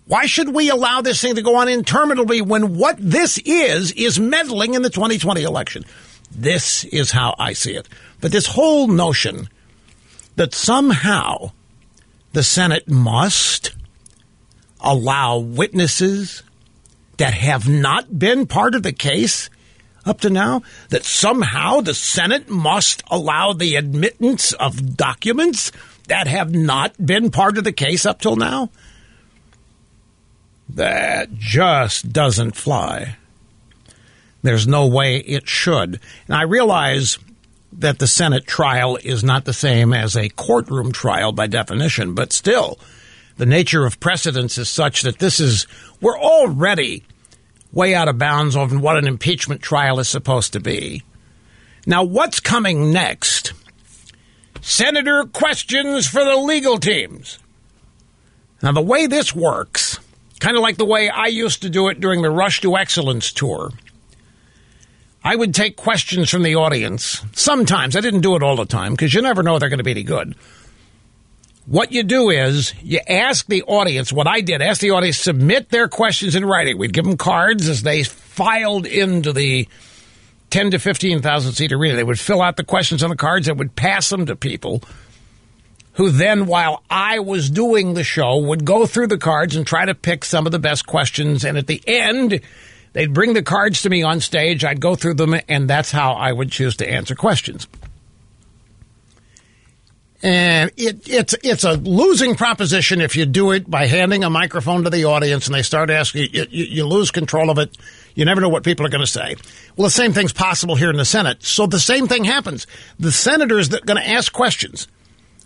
Why should we allow this thing to go on interminably when what this is meddling in the 2020 election? This is how I see it. But this whole notion that somehow the Senate must allow witnesses that have not been part of the case up to now, that somehow the Senate must allow the admittance of documents that have not been part of the case up till now? That just doesn't fly. There's no way it should. And I realize that the Senate trial is not the same as a courtroom trial by definition, but still, the nature of precedence is such that we're already way out of bounds on what an impeachment trial is supposed to be. Now, what's coming next? Senator questions for the legal teams. Now, the way this works, kind of like the way I used to do it during the Rush to Excellence tour, I would take questions from the audience. Sometimes. I didn't do it all the time because you never know they're going to be any good. What you do is you ask the audience, what I did, ask the audience, submit their questions in writing. We'd give them cards as they filed into the 10 to 15,000 seat arena. They would fill out the questions on the cards and would pass them to people who then, while I was doing the show, would go through the cards and try to pick some of the best questions. And at the end, they'd bring the cards to me on stage. I'd go through them, and that's how I would choose to answer questions. And it's a losing proposition if you do it by handing a microphone to the audience and they start asking. You lose control of it. You never know what people are going to say. Well, the same thing's possible here in the Senate. So the same thing happens. The senators that are going to ask questions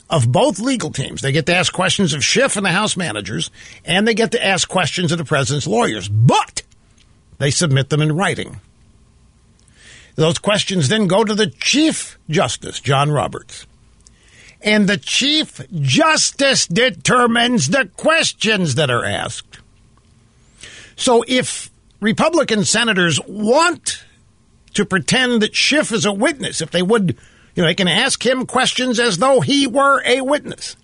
of both legal teams. They get to ask questions of Schiff and the House managers, and they get to ask questions of the president's lawyers. But they submit them in writing. Those questions then go to the Chief Justice, John Roberts. And the Chief Justice determines the questions that are asked. So if Republican senators want to pretend that Schiff is a witness, if they would, you know, they can ask him questions as though he were a witness.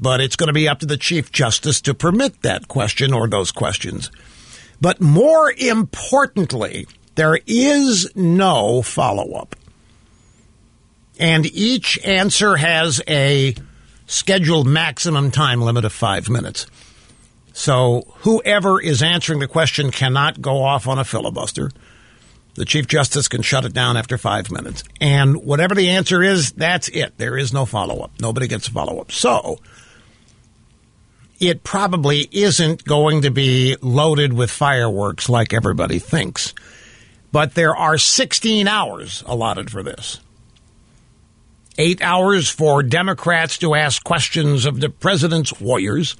But it's going to be up to the Chief Justice to permit that question or those questions. But more importantly, there is no follow-up. And each answer has a scheduled maximum time limit of 5 minutes. So whoever is answering the question cannot go off on a filibuster. The Chief Justice can shut it down after 5 minutes. And whatever the answer is, that's it. There is no follow-up. Nobody gets a follow-up. So it probably isn't going to be loaded with fireworks like everybody thinks. But there are 16 hours allotted for this. 8 hours for Democrats to ask questions of the president's warriors,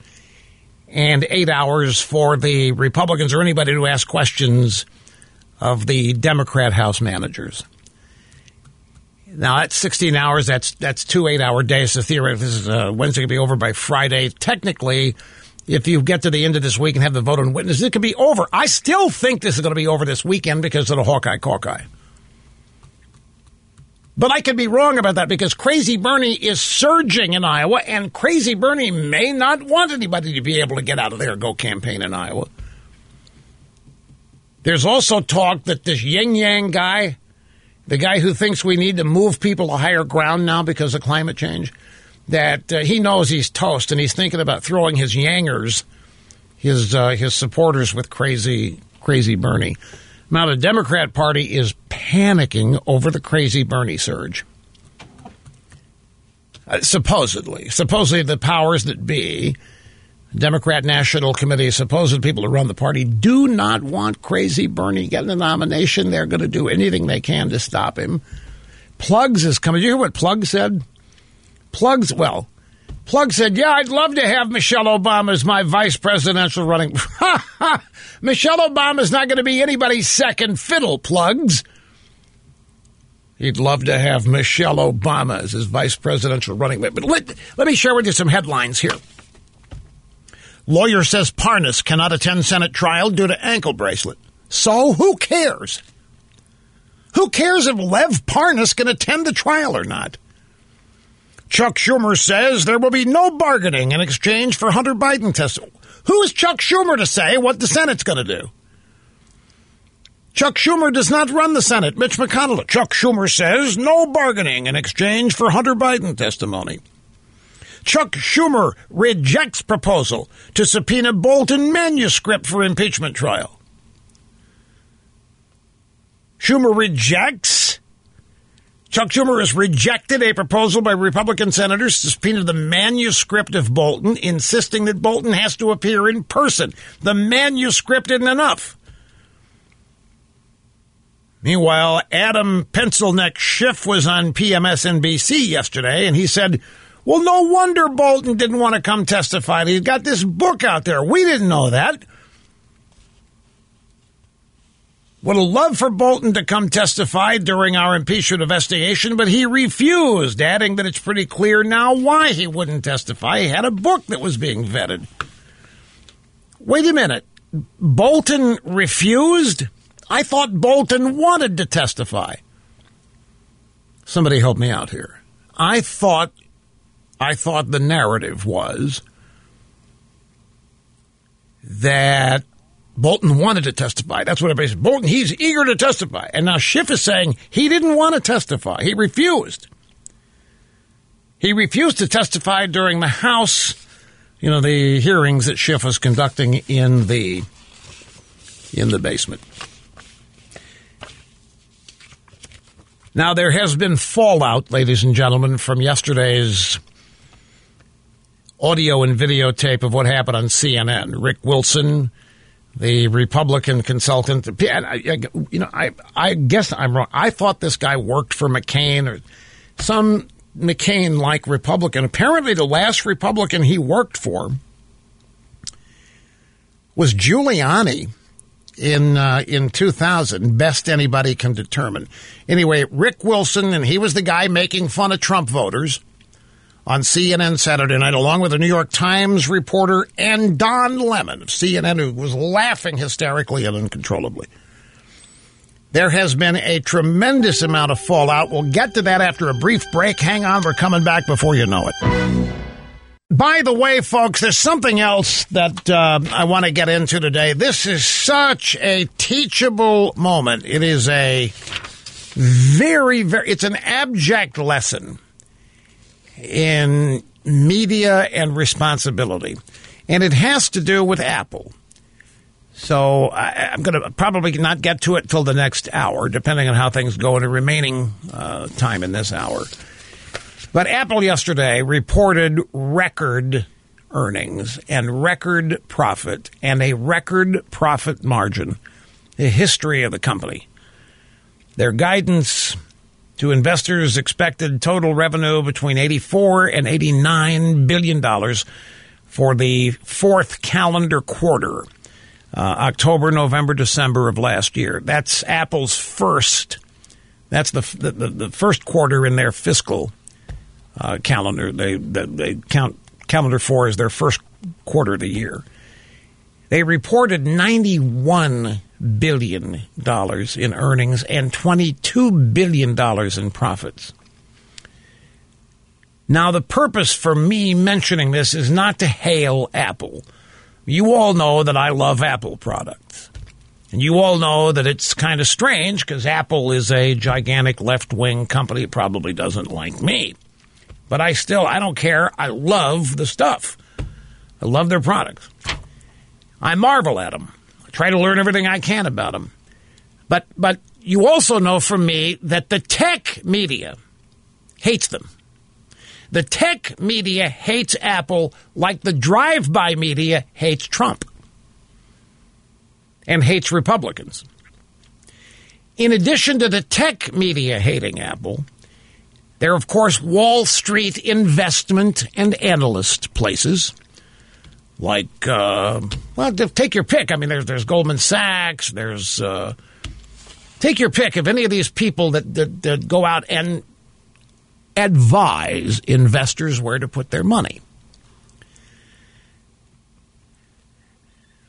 and 8 hours for the Republicans or anybody to ask questions of the Democrat House managers. Now, that's 16 hours. That's 2 8-hour days. So theoretically, this is Wednesday could be over by Friday. Technically, if you get to the end of this week and have the vote on witness, it could be over. I still think this is going to be over this weekend because of the Hawkeye. But I could be wrong about that because Crazy Bernie is surging in Iowa, and Crazy Bernie may not want anybody to be able to get out of there and go campaign in Iowa. There's also talk that this yin-yang guy, the guy who thinks we need to move people to higher ground now because of climate change, that he knows he's toast, and he's thinking about throwing his yangers, his supporters with Crazy Bernie. Now, the Democrat Party is panicking over the Crazy Bernie surge. Supposedly, the powers that be, Democrat National Committee, supposed people who run the party, do not want Crazy Bernie getting a nomination. They're going to do anything they can to stop him. Plugs is coming. Did you hear what Plugs said? Plug said, yeah, I'd love to have Michelle Obama as my vice presidential running. Michelle Obama's not going to be anybody's second fiddle, Plugs. He'd love to have Michelle Obama as his vice presidential running mate. But let me share with you some headlines here. Lawyer says Parnas cannot attend Senate trial due to ankle bracelet. So who cares? Who cares if Lev Parnas can attend the trial or not? Chuck Schumer says there will be no bargaining in exchange for Hunter Biden testimony. Who is Chuck Schumer to say what the Senate's going to do? Chuck Schumer does not run the Senate. Mitch McConnell. Chuck Schumer says no bargaining in exchange for Hunter Biden testimony. Chuck Schumer rejects proposal to subpoena Bolton manuscript for impeachment trial. Chuck Schumer has rejected a proposal by Republican senators to subpoena the manuscript of Bolton, insisting that Bolton has to appear in person. The manuscript isn't enough. Meanwhile, Adam Pencilneck Schiff was on PMSNBC yesterday, and he said, well, no wonder Bolton didn't want to come testify. He's got this book out there. We didn't know that. Would have loved for Bolton to come testify during our impeachment investigation, but he refused, adding that it's pretty clear now why he wouldn't testify. He had a book that was being vetted. Wait a minute. Bolton refused? I thought Bolton wanted to testify. Somebody help me out here. I thought the narrative was that Bolton wanted to testify. That's what everybody said. Bolton, he's eager to testify. And now Schiff is saying he didn't want to testify. He refused. He refused to testify during the House, the hearings that Schiff was conducting in the basement. Now, there has been fallout, ladies and gentlemen, from yesterday's audio and videotape of what happened on CNN. Rick Wilson, the Republican consultant, I guess I'm wrong. I thought this guy worked for McCain or some McCain-like Republican. Apparently, the last Republican he worked for was Giuliani in 2000, best anybody can determine. Anyway, Rick Wilson, and he was the guy making fun of Trump voters on CNN Saturday night, along with the New York Times reporter and Don Lemon of CNN, who was laughing hysterically and uncontrollably. There has been a tremendous amount of fallout. We'll get to that after a brief break. Hang on, we're coming back before you know it. By the way, folks, there's something else that I want to get into today. This is such a teachable moment. It is a very, it's an abject lesson in media and responsibility. And it has to do with Apple. So I'm going to probably not get to it till the next hour, depending on how things go in the remaining time in this hour. But Apple yesterday reported record earnings and record profit and a record profit margin, the history of the company. Their guidance to investors expected total revenue between $84 and $89 billion for the fourth calendar quarter. October, November, December of last year. That's Apple's first. That's the first quarter in their fiscal calendar. They count calendar 4 as their first quarter of the year. They reported $91 billion in earnings and $22 billion in profits. Now, the purpose for me mentioning this is not to hail Apple. You all know that I love Apple products. And you all know that it's kind of strange because Apple is a gigantic left-wing company. It probably doesn't like me. But I don't care. I love the stuff. I love their products. I marvel at them. I try to learn everything I can about them. But you also know from me that the tech media hates them. The tech media hates Apple like the drive-by media hates Trump and hates Republicans. In addition to the tech media hating Apple, there are, of course, Wall Street investment and analyst places like, well, take your pick. I mean, there's Goldman Sachs. There's take your pick of any of these people that go out and advise investors where to put their money.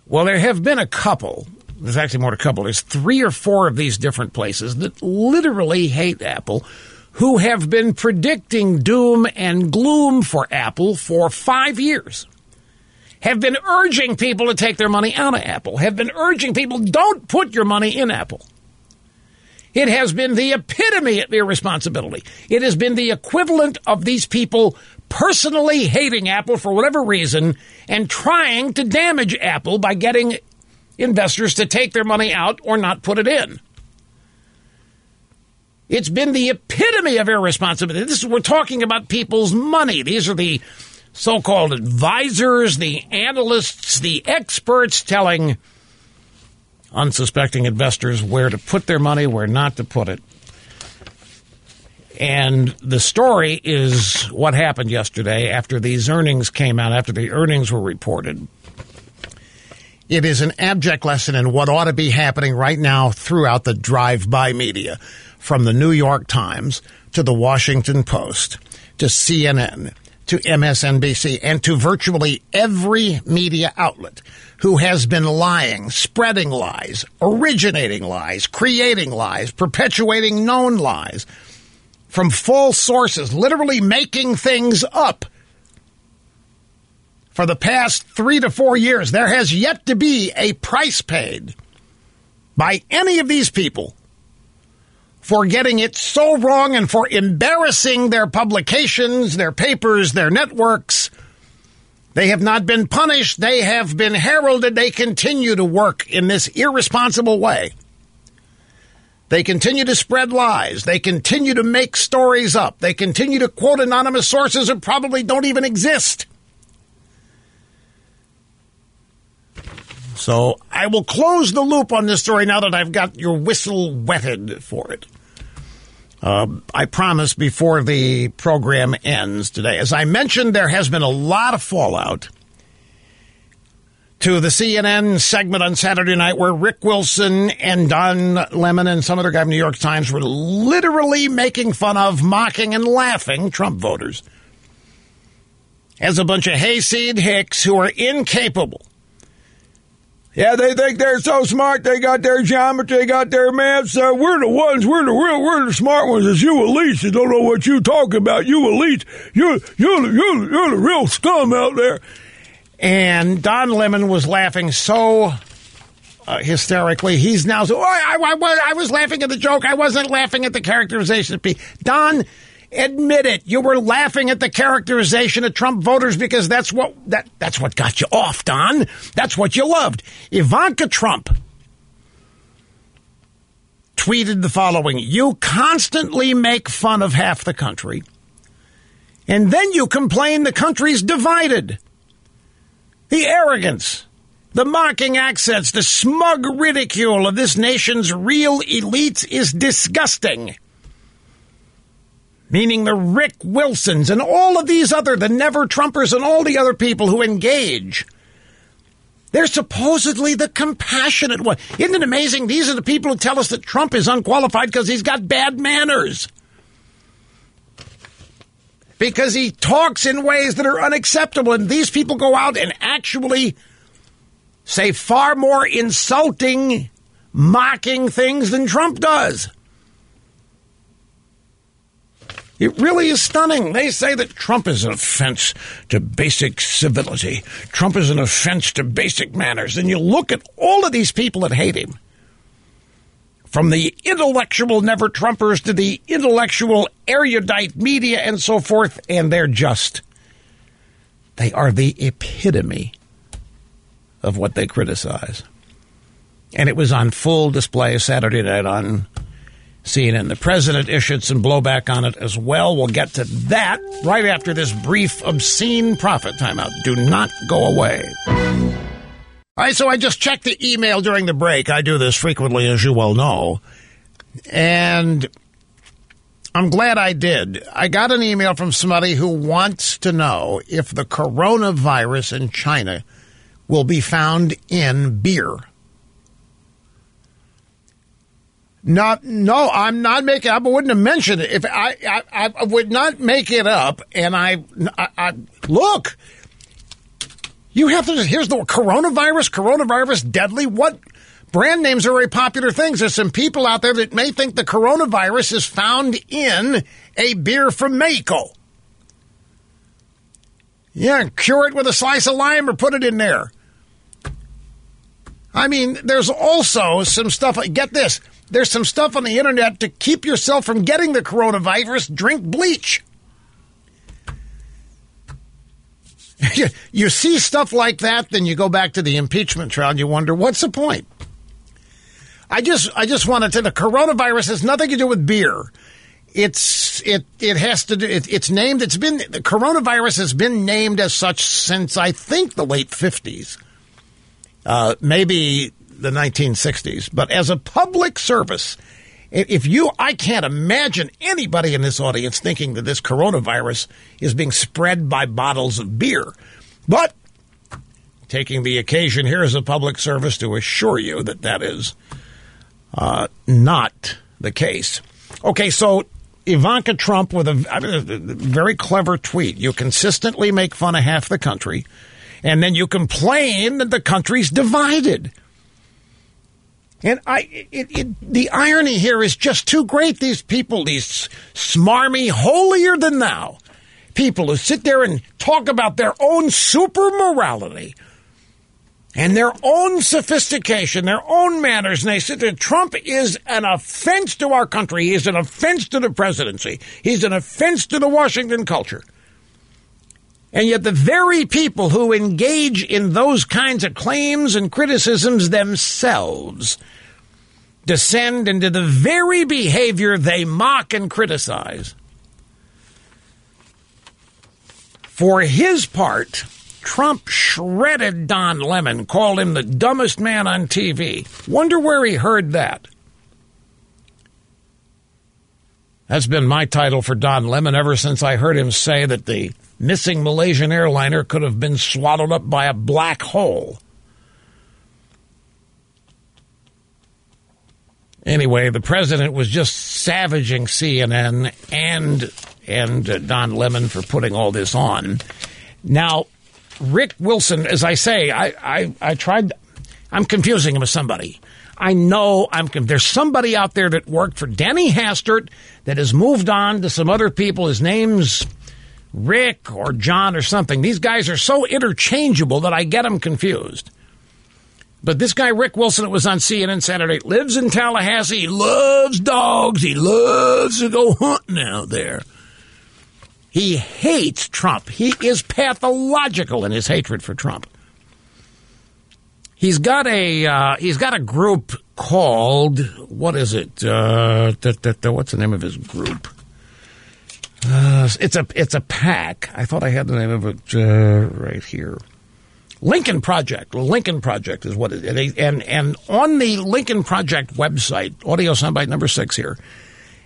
Well, there have been a couple. There's actually more than a couple. There's 3 or 4 of these different places that literally hate Apple, who have been predicting doom and gloom for Apple for 5 years, have been urging people to take their money out of Apple, have been urging people, don't put your money in Apple. It has been the epitome of irresponsibility. It has been the equivalent of these people personally hating Apple for whatever reason and trying to damage Apple by getting investors to take their money out or not put it in. It's been the epitome of irresponsibility. We're talking about people's money. These are the so-called advisors, the analysts, the experts telling unsuspecting investors where to put their money, where not to put it. And the story is what happened yesterday after these earnings came out, after the earnings were reported. It is an abject lesson in what ought to be happening right now throughout the drive-by media, from the New York Times to the Washington Post to CNN to MSNBC, and to virtually every media outlet who has been lying, spreading lies, originating lies, creating lies, perpetuating known lies from false sources, literally making things up. For the past 3 to 4 years, there has yet to be a price paid by any of these people for getting it so wrong and for embarrassing their publications, their papers, their networks. They have not been punished. They have been heralded. They continue to work in this irresponsible way. They continue to spread lies. They continue to make stories up. They continue to quote anonymous sources that probably don't even exist. So I will close the loop on this story now that I've got your whistle wetted for it. I promise before the program ends today. As I mentioned, there has been a lot of fallout to the CNN segment on Saturday night where Rick Wilson and Don Lemon and some other guy from the New York Times were literally making fun of, mocking, and laughing Trump voters as a bunch of hayseed hicks who are incapable. Yeah, they think they're so smart. They got their geometry, they got their maths. We're the ones. We're the smart ones. It's you elites. You don't know what you talking about. You elites. You're the real scum out there. And Don Lemon was laughing so hysterically. He's now so. I was laughing at the joke. I wasn't laughing at the characterization of Pete. Don, admit it. You were laughing at the characterization of Trump voters because that's what got you off, Don. That's what you loved. Ivanka Trump tweeted the following: "You constantly make fun of half the country, and then you complain the country's divided. The arrogance, the mocking accents, the smug ridicule of this nation's real elites is disgusting." Meaning the Rick Wilsons and all of these other, the never-Trumpers and all the other people who engage. They're supposedly the compassionate one. Isn't it amazing? These are the people who tell us that Trump is unqualified because he's got bad manners. Because he talks in ways that are unacceptable. And these people go out and actually say far more insulting, mocking things than Trump does. It really is stunning. They say that Trump is an offense to basic civility. Trump is an offense to basic manners. And you look at all of these people that hate him, from the intellectual never-Trumpers to the intellectual erudite media and so forth, and they're just, they are the epitome of what they criticize. And it was on full display Saturday night on CNN. The president issued some blowback on it as well. We'll get to that right after this brief obscene profit timeout. Do not go away. All right, so I just checked the email during the break. I do this frequently, as you well know. And I'm glad I did. I got an email from somebody who wants to know if the coronavirus in China will be found in beer. No, I'm not making it up. I wouldn't have mentioned it. If I would not make it up. And I look, you have to, here's the coronavirus deadly. What brand names are very popular things? There's some people out there that may think the coronavirus is found in a beer from Mexico. Yeah, cure it with a slice of lime or put it in there. I mean, there's also some stuff, get this, there's some stuff on the internet to keep yourself from getting the coronavirus. Drink bleach. You see stuff like that, then you go back to the impeachment trial and you wonder, what's the point? I just want to tell the coronavirus has nothing to do with beer. The coronavirus has been named as such since I think the late 50s. Maybe the 1960s, but as a public service, I can't imagine anybody in this audience thinking that this coronavirus is being spread by bottles of beer. But taking the occasion here as a public service to assure you that that is not the case. Okay, so Ivanka Trump with a very clever tweet. You consistently make fun of half the country, and then you complain that the country's divided. And the irony here is just too great. These people, these smarmy, holier-than-thou people who sit there and talk about their own super morality and their own sophistication, their own manners, and they sit there. Trump is an offense to our country. He is an offense to the presidency. He's an offense to the Washington culture. And yet the very people who engage in those kinds of claims and criticisms themselves descend into the very behavior they mock and criticize. For his part, Trump shredded Don Lemon, called him the dumbest man on TV. Wonder where he heard that. That's been my title for Don Lemon ever since I heard him say that the missing Malaysian airliner could have been swallowed up by a black hole. Anyway, the president was just savaging CNN and Don Lemon for putting all this on. Now, Rick Wilson, as I say, I tried. I'm confusing him with somebody. I know there's somebody out there that worked for Denny Hastert that has moved on to some other people. His name's Rick or John or something. These guys are so interchangeable that I get them confused. But this guy, Rick Wilson, that was on CNN Saturday, lives in Tallahassee. He loves dogs. He loves to go hunting out there. He hates Trump. He is pathological in his hatred for Trump. He's got a group called, what is it? What's the name of his group? It's a pack. I thought I had the name of it right here. Lincoln Project. Lincoln Project is what it is. And on the Lincoln Project website, audio soundbite number 6 here,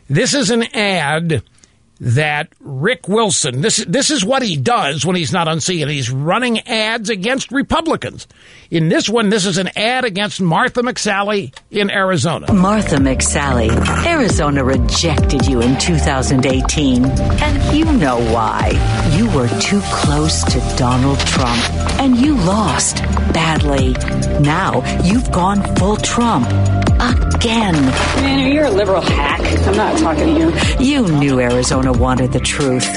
this is an ad that Rick Wilson, this is what he does when he's not on CNN. He's running ads against Republicans. In this one, this is an ad against Martha McSally in Arizona. Martha McSally, Arizona rejected you in 2018, and you know why. You were too close to Donald Trump, and you lost badly. Now you've gone full Trump again. Man, you're a liberal hack. I'm not talking to you. You knew Arizona wanted the truth.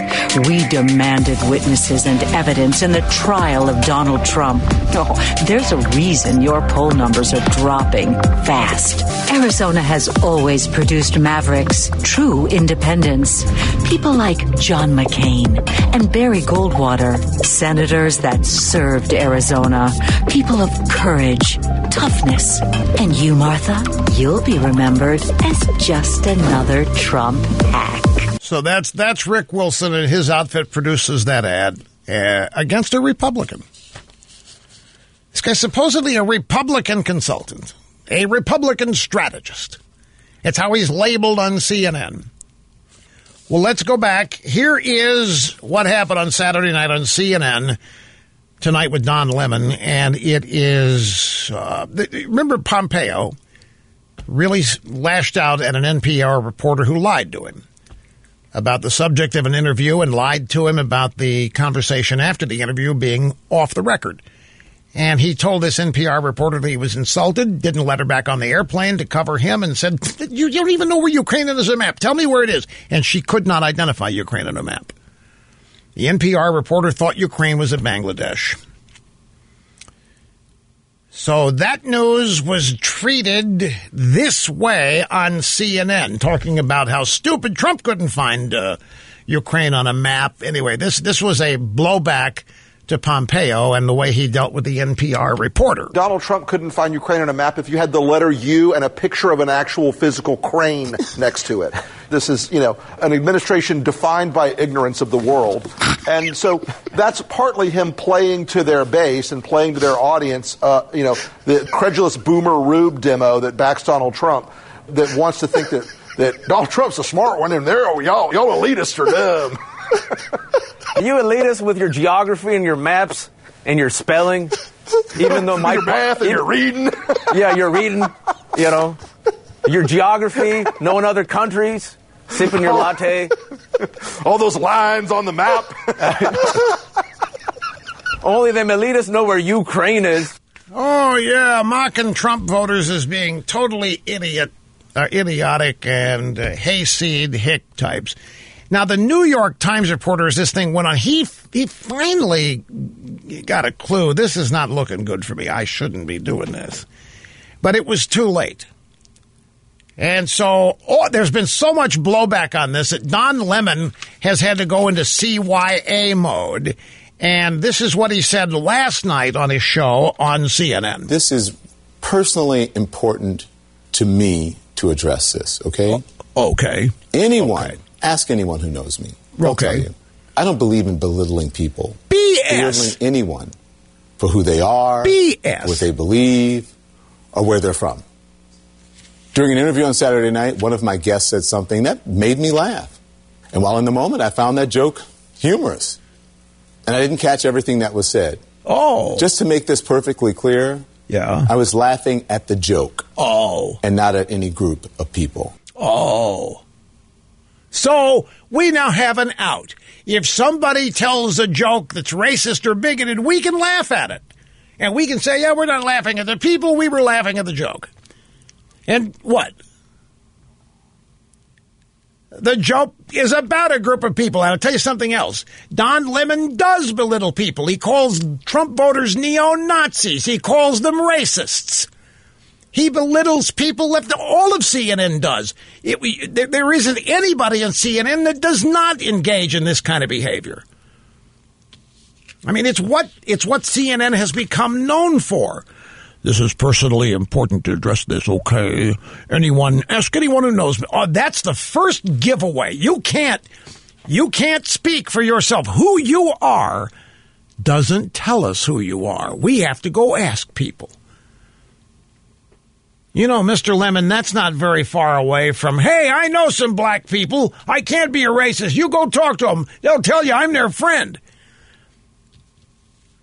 We demanded witnesses and evidence in the trial of Donald Trump. Oh, there's a reason your poll numbers are dropping fast. Arizona has always produced mavericks, true independents. People like John McCain and Barry Goldwater, senators that served Arizona, people of courage, toughness. And you, Martha, you'll be remembered as just another Trump hack. So that's Rick Wilson, and his outfit produces that ad against a Republican. This guy's supposedly a Republican consultant, a Republican strategist. It's how he's labeled on CNN. Well, let's go back. Here is what happened on Saturday night on CNN Tonight with Don Lemon, and it is, remember Pompeo really lashed out at an NPR reporter who lied to him about the subject of an interview and lied to him about the conversation after the interview being off the record. And he told this NPR reporter that he was insulted, didn't let her back on the airplane to cover him, and said, you don't even know where Ukraine is on a map. Tell me where it is. And she could not identify Ukraine on a map. The NPR reporter thought Ukraine was in Bangladesh. So that news was treated this way on CNN, talking about how stupid Trump couldn't find Ukraine on a map. Anyway, this was a blowback to Pompeo and the way he dealt with the NPR reporter. Donald Trump couldn't find Ukraine on a map if you had the letter U and a picture of an actual physical crane next to it. This is, an administration defined by ignorance of the world. And so that's partly him playing to their base and playing to their audience, the credulous Boomer Rube demo that backs Donald Trump, that wants to think that Donald Trump's a smart one and y'all elitists are dumb. You elitists with your geography and your maps and your spelling, even though your math and your reading. Yeah, your reading, your geography, knowing other countries, sipping your latte. All those lines on the map. Only them elitists know where Ukraine is. Oh, yeah, mocking Trump voters as being totally idiotic and hayseed hick types. Now, the New York Times reporter, as this thing went on, he finally got a clue. This is not looking good for me. I shouldn't be doing this. But it was too late. And so there's been so much blowback on this that Don Lemon has had to go into CYA mode. And this is what he said last night on his show on CNN. This is personally important to me to address this, okay? Okay. Anyone. Okay. Ask anyone who knows me. I'll tell you. I don't believe in belittling people. BS. Belittling anyone for who they are, BS. What they believe, or where they're from. During an interview on Saturday night, one of my guests said something that made me laugh. And while in the moment, I found that joke humorous. And I didn't catch everything that was said. Oh. Just to make this perfectly clear, yeah, I was laughing at the joke. Oh. And not at any group of people. Oh. So we now have an out. If somebody tells a joke that's racist or bigoted, we can laugh at it. And we can say, yeah, we're not laughing at the people. We were laughing at the joke. And what? The joke is about a group of people. And I'll tell you something else. Don Lemon does belittle people. He calls Trump voters neo-Nazis. He calls them racists. He belittles people that all of CNN does. There isn't anybody on CNN that does not engage in this kind of behavior. I mean, it's what CNN has become known for. This is personally important to address this, okay? Ask anyone who knows me. Oh, that's the first giveaway. You can't speak for yourself. Who you are doesn't tell us who you are. We have to go ask people. You know, Mr. Lemon, that's not very far away from, hey, I know some black people. I can't be a racist. You go talk to them. They'll tell you I'm their friend.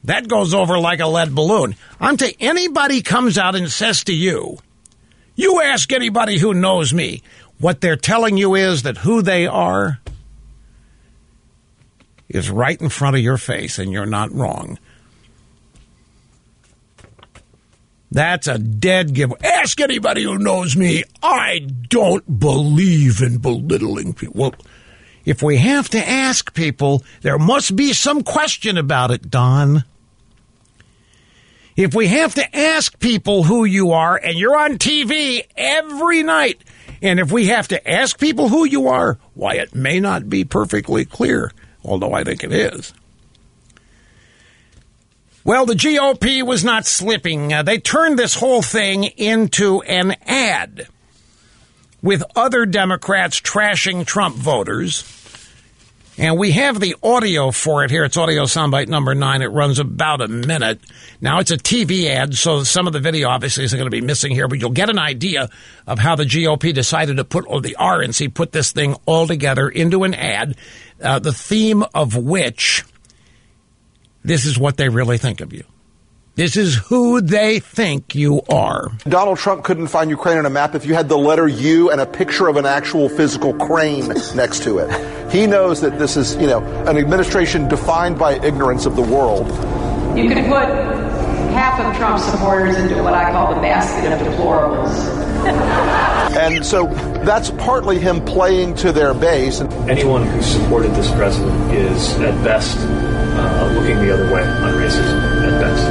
That goes over like a lead balloon. Anybody comes out and says to you, you ask anybody who knows me, what they're telling you is that who they are is right in front of your face, and you're not wrong. That's a dead giveaway. Ask anybody who knows me. I don't believe in belittling people. Well, if we have to ask people, there must be some question about it, Don. If we have to ask people who you are, and you're on TV every night, and if we have to ask people who you are, why, it may not be perfectly clear, although I think it is. Well, the GOP was not slipping. They turned this whole thing into an ad with other Democrats trashing Trump voters. And we have the audio for it here. It's audio soundbite number 9. It runs about a minute. Now, it's a TV ad, so some of the video obviously isn't going to be missing here, but you'll get an idea of how the GOP decided to put, or the RNC put this thing all together into an ad, the theme of which... This is what they really think of you. This is who they think you are. Donald Trump couldn't find Ukraine on a map if you had the letter U and a picture of an actual physical crane next to it. He knows that this is, an administration defined by ignorance of the world. You could put half of Trump's supporters into what I call the basket of deplorables. And so that's partly him playing to their base. Anyone who supported this president is, at best, looking the other way on racism, at best.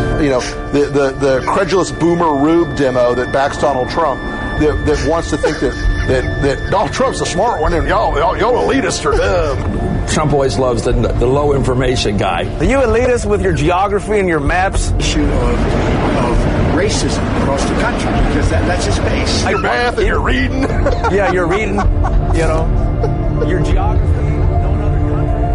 The credulous Boomer Rube demo that backs Donald Trump, that wants to think that Donald Trump's the smart one and y'all elitists are dumb. Trump always loves the low information guy. Are you elitists with your geography and your maps? Shoot on. Racism across the country, because that's his base. Your math and your reading. Yeah, your reading, your geography, no other country.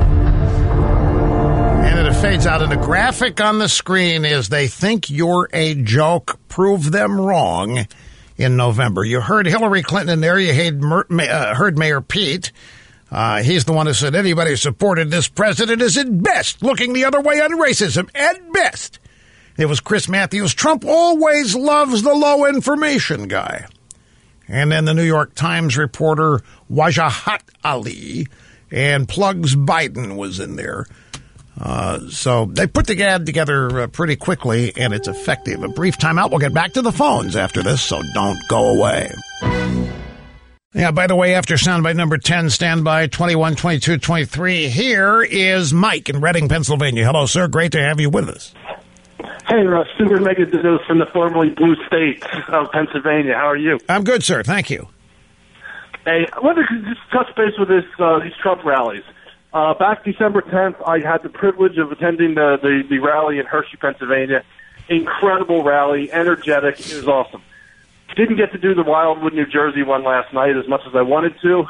And it fades out, and the graphic on the screen is they think you're a joke, prove them wrong, in November. You heard Hillary Clinton in there, you heard Mayor Pete. He's the one who said anybody who supported this president is at best looking the other way on racism, at best. It was Chris Matthews. Trump always loves the low information guy. And then the New York Times reporter Wajahat Ali and Plugs Biden was in there. So they put the ad together pretty quickly, and it's effective. A brief timeout. We'll get back to the phones after this, so don't go away. Yeah, by the way, after soundbite number 10, standby 21, 22, 23. Here is Mike in Reading, Pennsylvania. Hello, sir. Great to have you with us. Hey, Russ, Super Mega News from the formerly blue state of Pennsylvania. How are you? I'm good, sir. Thank you. Hey, I wanted to just touch base with these Trump rallies. Back December 10th, I had the privilege of attending the rally in Hershey, Pennsylvania. Incredible rally, energetic. It was awesome. Didn't get to do the Wildwood, New Jersey one last night as much as I wanted to,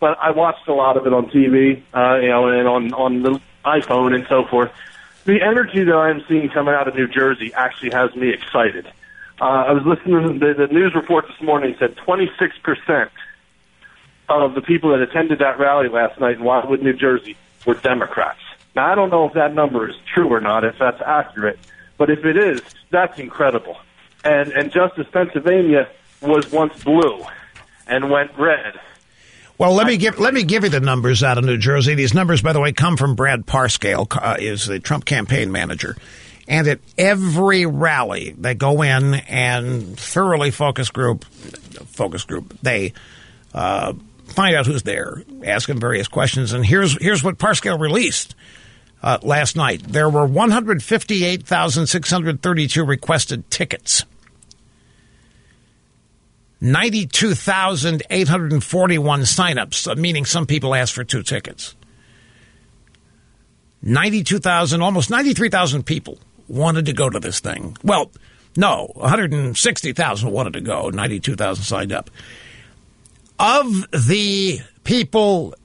but I watched a lot of it on TV, and on the iPhone and so forth. The energy that I'm seeing coming out of New Jersey actually has me excited. I was listening to the news report this morning said 26% of the people that attended that rally last night in Wildwood, New Jersey, were Democrats. Now, I don't know if that number is true or not, if that's accurate, but if it is, that's incredible. And just as Pennsylvania was once blue and went red. Well, let me give you the numbers out of New Jersey. These numbers, by the way, come from Brad Parscale, is the Trump campaign manager. And at every rally, they go in and thoroughly focus group. They find out who's there, ask them various questions. And here's what Parscale released last night. There were 158,632 requested tickets. 92,841 signups, meaning some people asked for two tickets. 92,000, almost 93,000 people wanted to go to this thing. Well, no, 160,000 wanted to go, 92,000 signed up. Of the people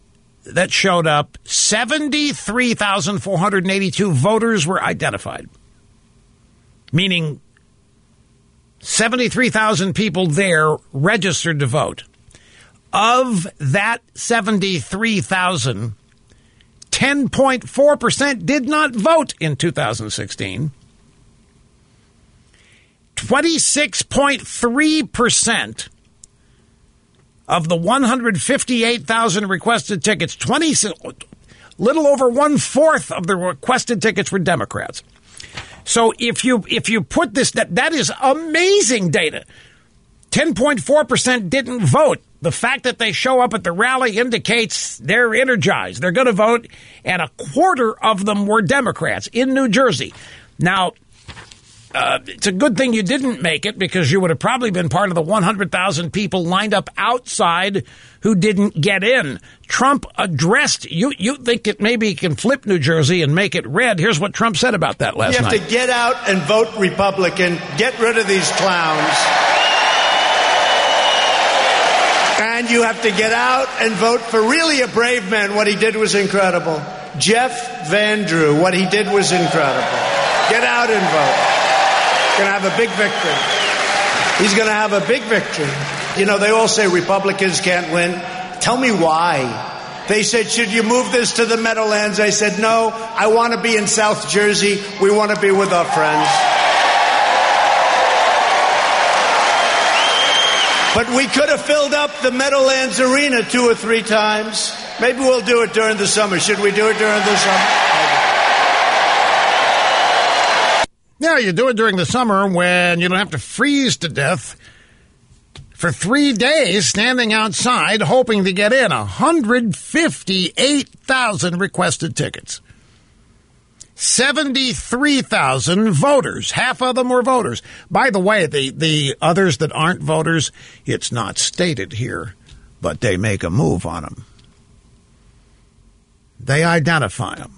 that showed up, 73,482 voters were identified, meaning 73,000 people there registered to vote. Of that 73,000, 10.4% did not vote in 2016. 26.3% of the 158,000 requested tickets, little over one-fourth of the requested tickets were Democrats. So if you put this, that is amazing data. 10.4% didn't vote. The fact that they show up at the rally indicates they're energized. They're going to vote, and a quarter of them were Democrats in New Jersey. Now, it's a good thing you didn't make it, because you would have probably been part of the 100,000 people lined up outside who didn't get in. Trump addressed you think it maybe can flip New Jersey and make it red. Here's what Trump said about that last night. You have to get out and vote Republican, get rid of these clowns. And you have to get out and vote for really a brave man. What he did was incredible. Jeff Vandrew, what he did was incredible. Get out and vote. He's going to have a big victory. He's going to have a big victory. You know, they all say Republicans can't win. Tell me why. They said, should you move this to the Meadowlands? I said, no, I want to be in South Jersey. We want to be with our friends. But we could have filled up the Meadowlands Arena 2 or 3 times. Maybe we'll do it during the summer. Should we do it during the summer? Yeah, you do it during the summer when you don't have to freeze to death for 3 days standing outside hoping to get in. 158,000 requested tickets. 73,000 voters. Half of them were voters. By the way, the others that aren't voters, it's not stated here, but they make a move on them. They identify them.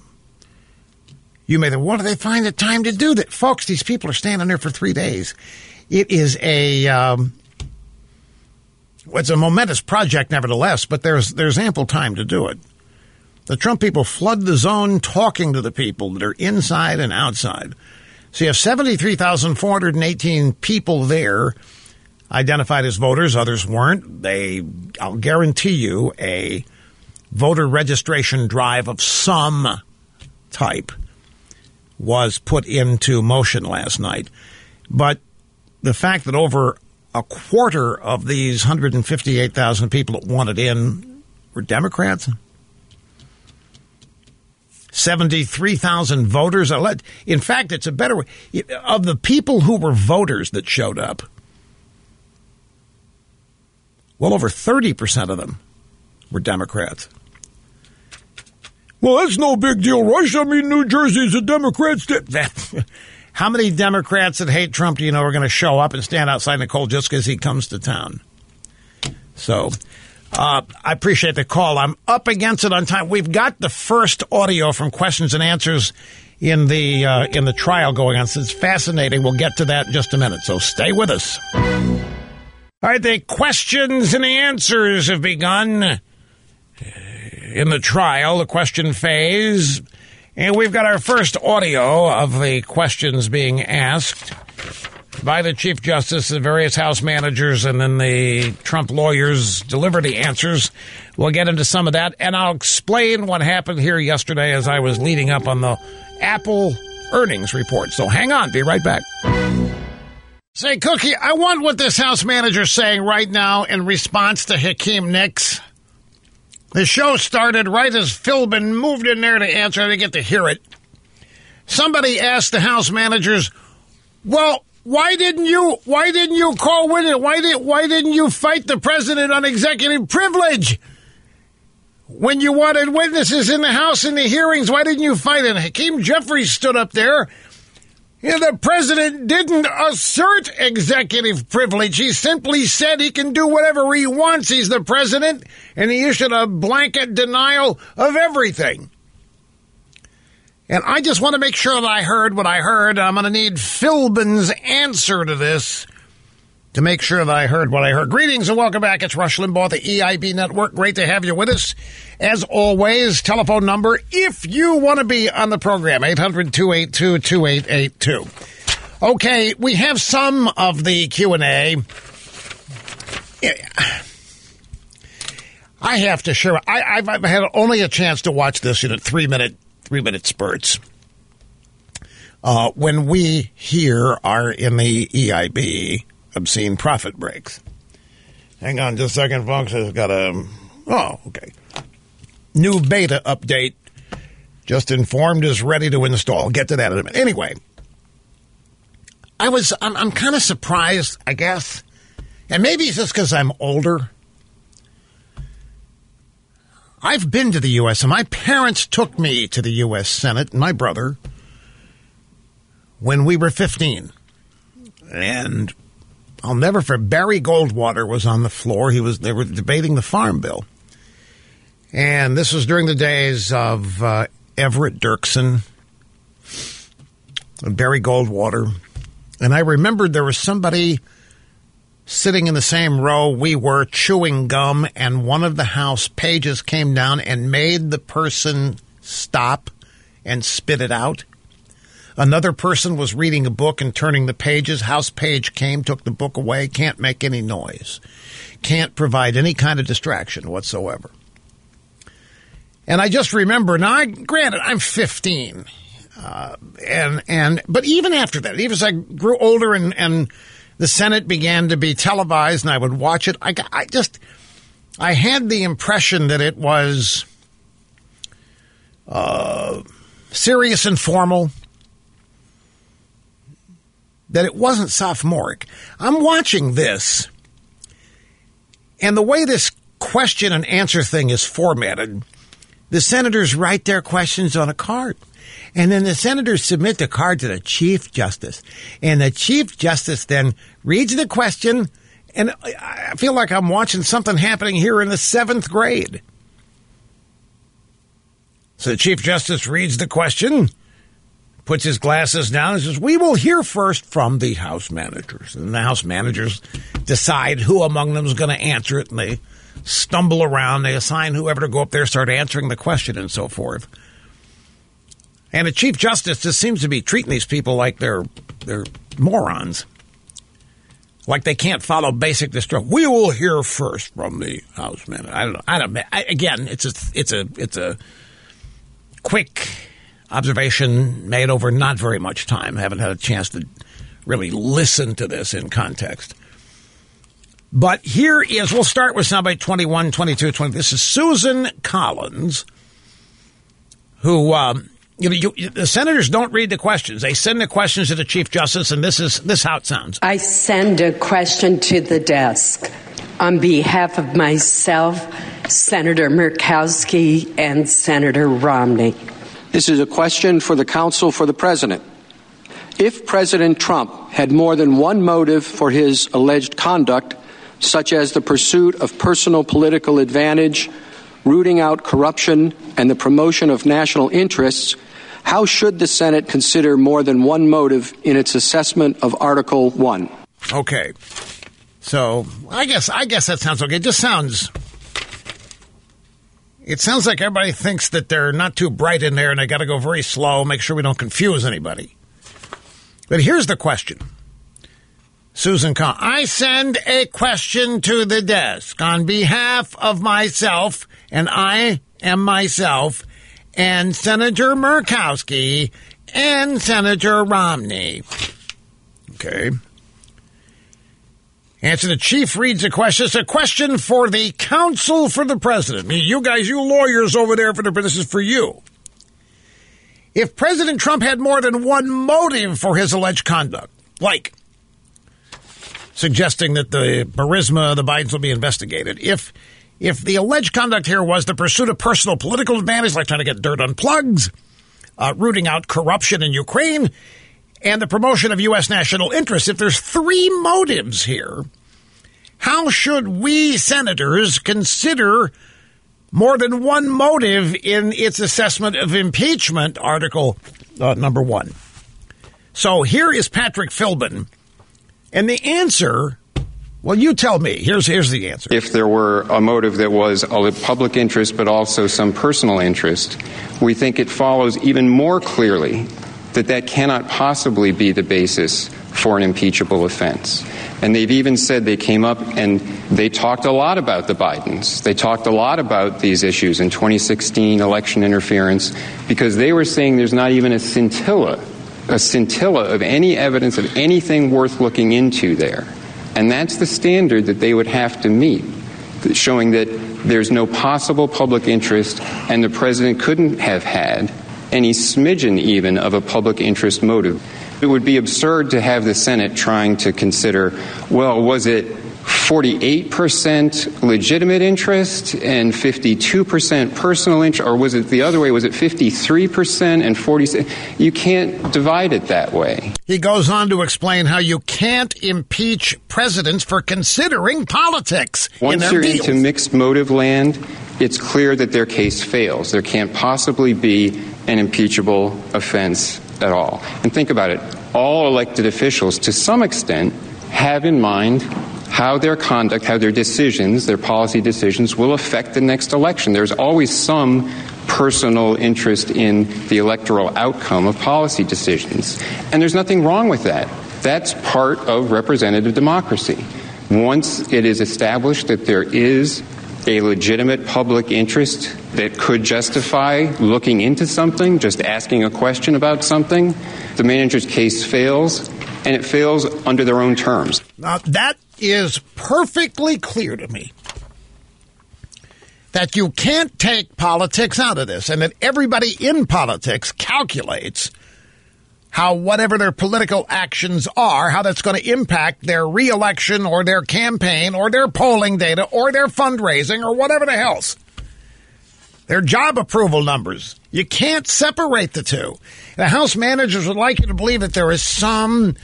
You may think, what do they find the time to do that? Folks, these people are standing there for 3 days. It is a momentous project, nevertheless, but there's ample time to do it. The Trump people flood the zone talking to the people that are inside and outside. So you have 73,418 people there identified as voters. Others weren't. I'll guarantee you a voter registration drive of some type was put into motion last night. But the fact that over a quarter of these 158,000 people that wanted in were Democrats, 73,000 voters. In fact, it's a better way. Of the people who were voters that showed up, well over 30% of them were Democrats. Well, that's no big deal, Rush. I mean, New Jersey is a Democrat state. How many Democrats that hate Trump do you know are going to show up and stand outside Nicole just because he comes to town? So I appreciate the call. I'm up against it on time. We've got the first audio from questions and answers in the trial going on. So it's fascinating. We'll get to that in just a minute. So stay with us. All right, the questions and the answers have begun in the trial, the question phase. And we've got our first audio of the questions being asked by the Chief Justice, the various House managers, and then the Trump lawyers deliver the answers. We'll get into some of that, and I'll explain what happened here yesterday as I was leading up on the Apple earnings report. So hang on, be right back. Say, Cookie, I want what this House manager's saying right now in response to Hakeem Nicks. The show started right as Philbin moved in there to answer. I didn't get to hear it. Somebody asked the House managers, well, why didn't you call with it? Why didn't you fight the president on executive privilege? When you wanted witnesses in the House in the hearings, why didn't you fight it? Hakeem Jeffries stood up there. And the president didn't assert executive privilege. He simply said he can do whatever he wants. He's the president, and he issued a blanket denial of everything. And I just want to make sure that I heard what I heard. I'm going to need Philbin's answer to this to make sure that I heard what I heard. Greetings and welcome back. It's Rush Limbaugh, the EIB Network. Great to have you with us. As always, telephone number, if you want to be on the program, 800-282-2882. Okay, we have some of the Q&A. I have to share. I've had only a chance to watch this in a three-minute spurts. When we here are in the EIB obscene profit breaks. Hang on just a second, folks. It's got a... Oh, okay. New beta update. Just informed is ready to install. Get to that in a minute. Anyway, I'm kind of surprised, I guess. And maybe it's just because I'm older. I've been to the U.S., and my parents took me to the U.S. Senate, my brother, when we were 15. And I'll never forget, Barry Goldwater was on the floor. They were debating the farm bill. And this was during the days of Everett Dirksen and Barry Goldwater. And I remembered there was somebody sitting in the same row we were chewing gum, and one of the House pages came down and made the person stop and spit it out. Another person was reading a book and turning the pages. House page came, took the book away, can't make any noise, can't provide any kind of distraction whatsoever. And I just remember, now, granted, I'm 15, but even after that, even as I grew older and the Senate began to be televised and I would watch it, I had the impression that it was serious and formal, that it wasn't sophomoric. I'm watching this, and the way this question and answer thing is formatted, the senators write their questions on a card, and then the senators submit the card to the Chief Justice, and the Chief Justice then reads the question, and I feel like I'm watching something happening here in the 7th grade. So the Chief Justice reads the question, puts his glasses down, and says, we will hear first from the House managers. And the House managers decide who among them is going to answer it, and they stumble around, they assign whoever to go up there, start answering the question, and so forth. And the Chief Justice just seems to be treating these people like they're morons, like they can't follow basic instruction. We will hear first from the House manager. I don't know. Again, it's a quick observation made over not very much time. I haven't had a chance to really listen to this in context. But here is, we'll start with somebody 21, 22, 20. This is Susan Collins, who, the senators don't read the questions. They send the questions to the Chief Justice, and this is how it sounds. I send a question to the desk on behalf of myself, Senator Murkowski, and Senator Romney. This is a question for the counsel for the president. If President Trump had more than one motive for his alleged conduct, such as the pursuit of personal political advantage, rooting out corruption, and the promotion of national interests, how should the Senate consider more than one motive in its assessment of Article 1? Okay. So I guess that sounds okay. It just sounds... It sounds like everybody thinks that they're not too bright in there and they got to go very slow, make sure we don't confuse anybody. But here's the question. Susan Collins, I send a question to the desk on behalf of myself, and I am myself, and Senator Murkowski, and Senator Romney. Okay. Answer the chief reads a question. It's a question for the counsel for the president. You guys, you lawyers over there, this is for you. If President Trump had more than one motive for his alleged conduct, like suggesting that the barisma of the Bidens will be investigated, if the alleged conduct here was the pursuit of personal political advantage, like trying to get dirt on plugs, rooting out corruption in Ukraine, and the promotion of U.S. national interests, if there's three motives here, how should we senators consider more than one motive in its assessment of impeachment, article number one? So here is Patrick Philbin. And the answer, well, you tell me. Here's the answer. If there were a motive that was a public interest but also some personal interest, we think it follows even more clearly that cannot possibly be the basis for an impeachable offense. And they've even said they came up and they talked a lot about the Bidens. They talked a lot about these issues in 2016 election interference because they were saying there's not even a scintilla of any evidence of anything worth looking into there. And that's the standard that they would have to meet, showing that there's no possible public interest and the president couldn't have had any smidgen even of a public interest motive. It would be absurd to have the Senate trying to consider, well, was it 48% legitimate interest and 52% personal interest, or was it the other way? Was it 53% and 46%? You can't divide it that way. He goes on to explain how you can't impeach presidents for considering politics. Once you're into mixed motive land, it's clear that their case fails. There can't possibly be an impeachable offense at all. And think about it. All elected officials, to some extent, have in mind how their conduct, how their decisions, their policy decisions will affect the next election. There's always some personal interest in the electoral outcome of policy decisions. And there's nothing wrong with that. That's part of representative democracy. Once it is established that there is a legitimate public interest that could justify looking into something, just asking a question about something, the manager's case fails, and it fails under their own terms. Now, that is perfectly clear to me, that you can't take politics out of this, and that everybody in politics calculates how whatever their political actions are, how that's going to impact their re-election or their campaign or their polling data or their fundraising or whatever the hell's. Their job approval numbers. You can't separate the two. The House managers would like you to believe that there is some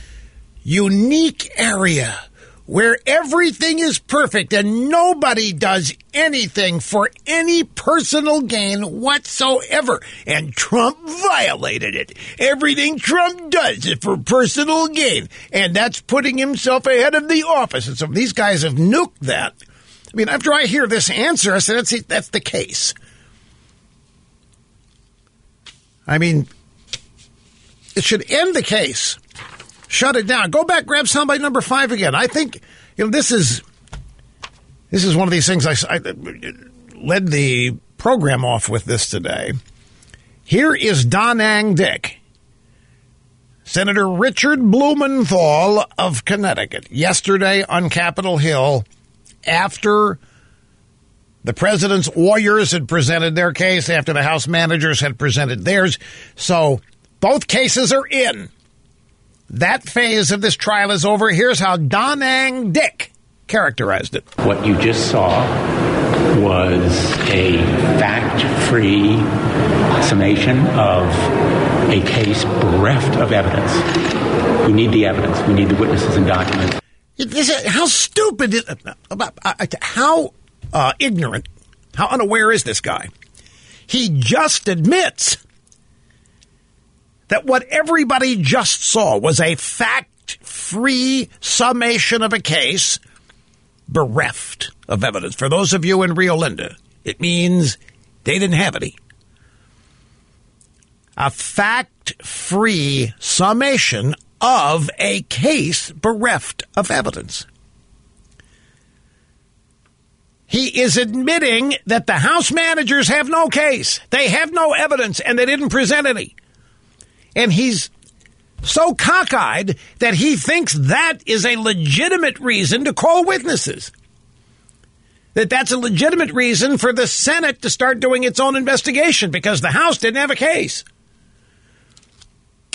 unique area where everything is perfect and nobody does anything for any personal gain whatsoever. And Trump violated it. Everything Trump does is for personal gain. And that's putting himself ahead of the office. And so these guys have nuked that. I mean, after I hear this answer, I say, that's the case. I mean, it should end the case. Shut it down. Go back, grab soundbite number 5 again. I think, this is one of these things. I led the program off with this today. Here is Donang Dick, Senator Richard Blumenthal of Connecticut, yesterday on Capitol Hill after the president's lawyers had presented their case, after the House managers had presented theirs. So both cases are in. That phase of this trial is over. Here's how Donang Dick characterized it. What you just saw was a fact-free summation of a case bereft of evidence. We need the evidence. We need the witnesses and documents. How stupid, how ignorant, how unaware is this guy? He just admits that what everybody just saw was a fact-free summation of a case bereft of evidence. For those of you in Rio Linda, it means they didn't have any. A fact-free summation of a case bereft of evidence. He is admitting that the House managers have no case. They have no evidence, and they didn't present any. And he's so cockeyed that he thinks that is a legitimate reason to call witnesses. That's a legitimate reason for the Senate to start doing its own investigation because the House didn't have a case.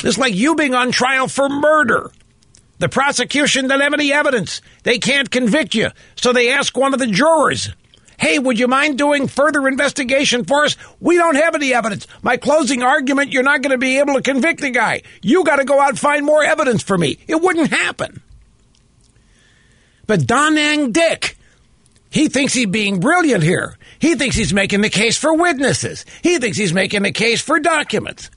It's like you being on trial for murder. The prosecution doesn't have any evidence. They can't convict you. So they ask one of the jurors, hey, would you mind doing further investigation for us? We don't have any evidence. My closing argument, you're not going to be able to convict the guy. You got to go out and find more evidence for me. It wouldn't happen. But Donang Dick, he thinks he's being brilliant here. He thinks he's making the case for witnesses. He thinks he's making the case for documents.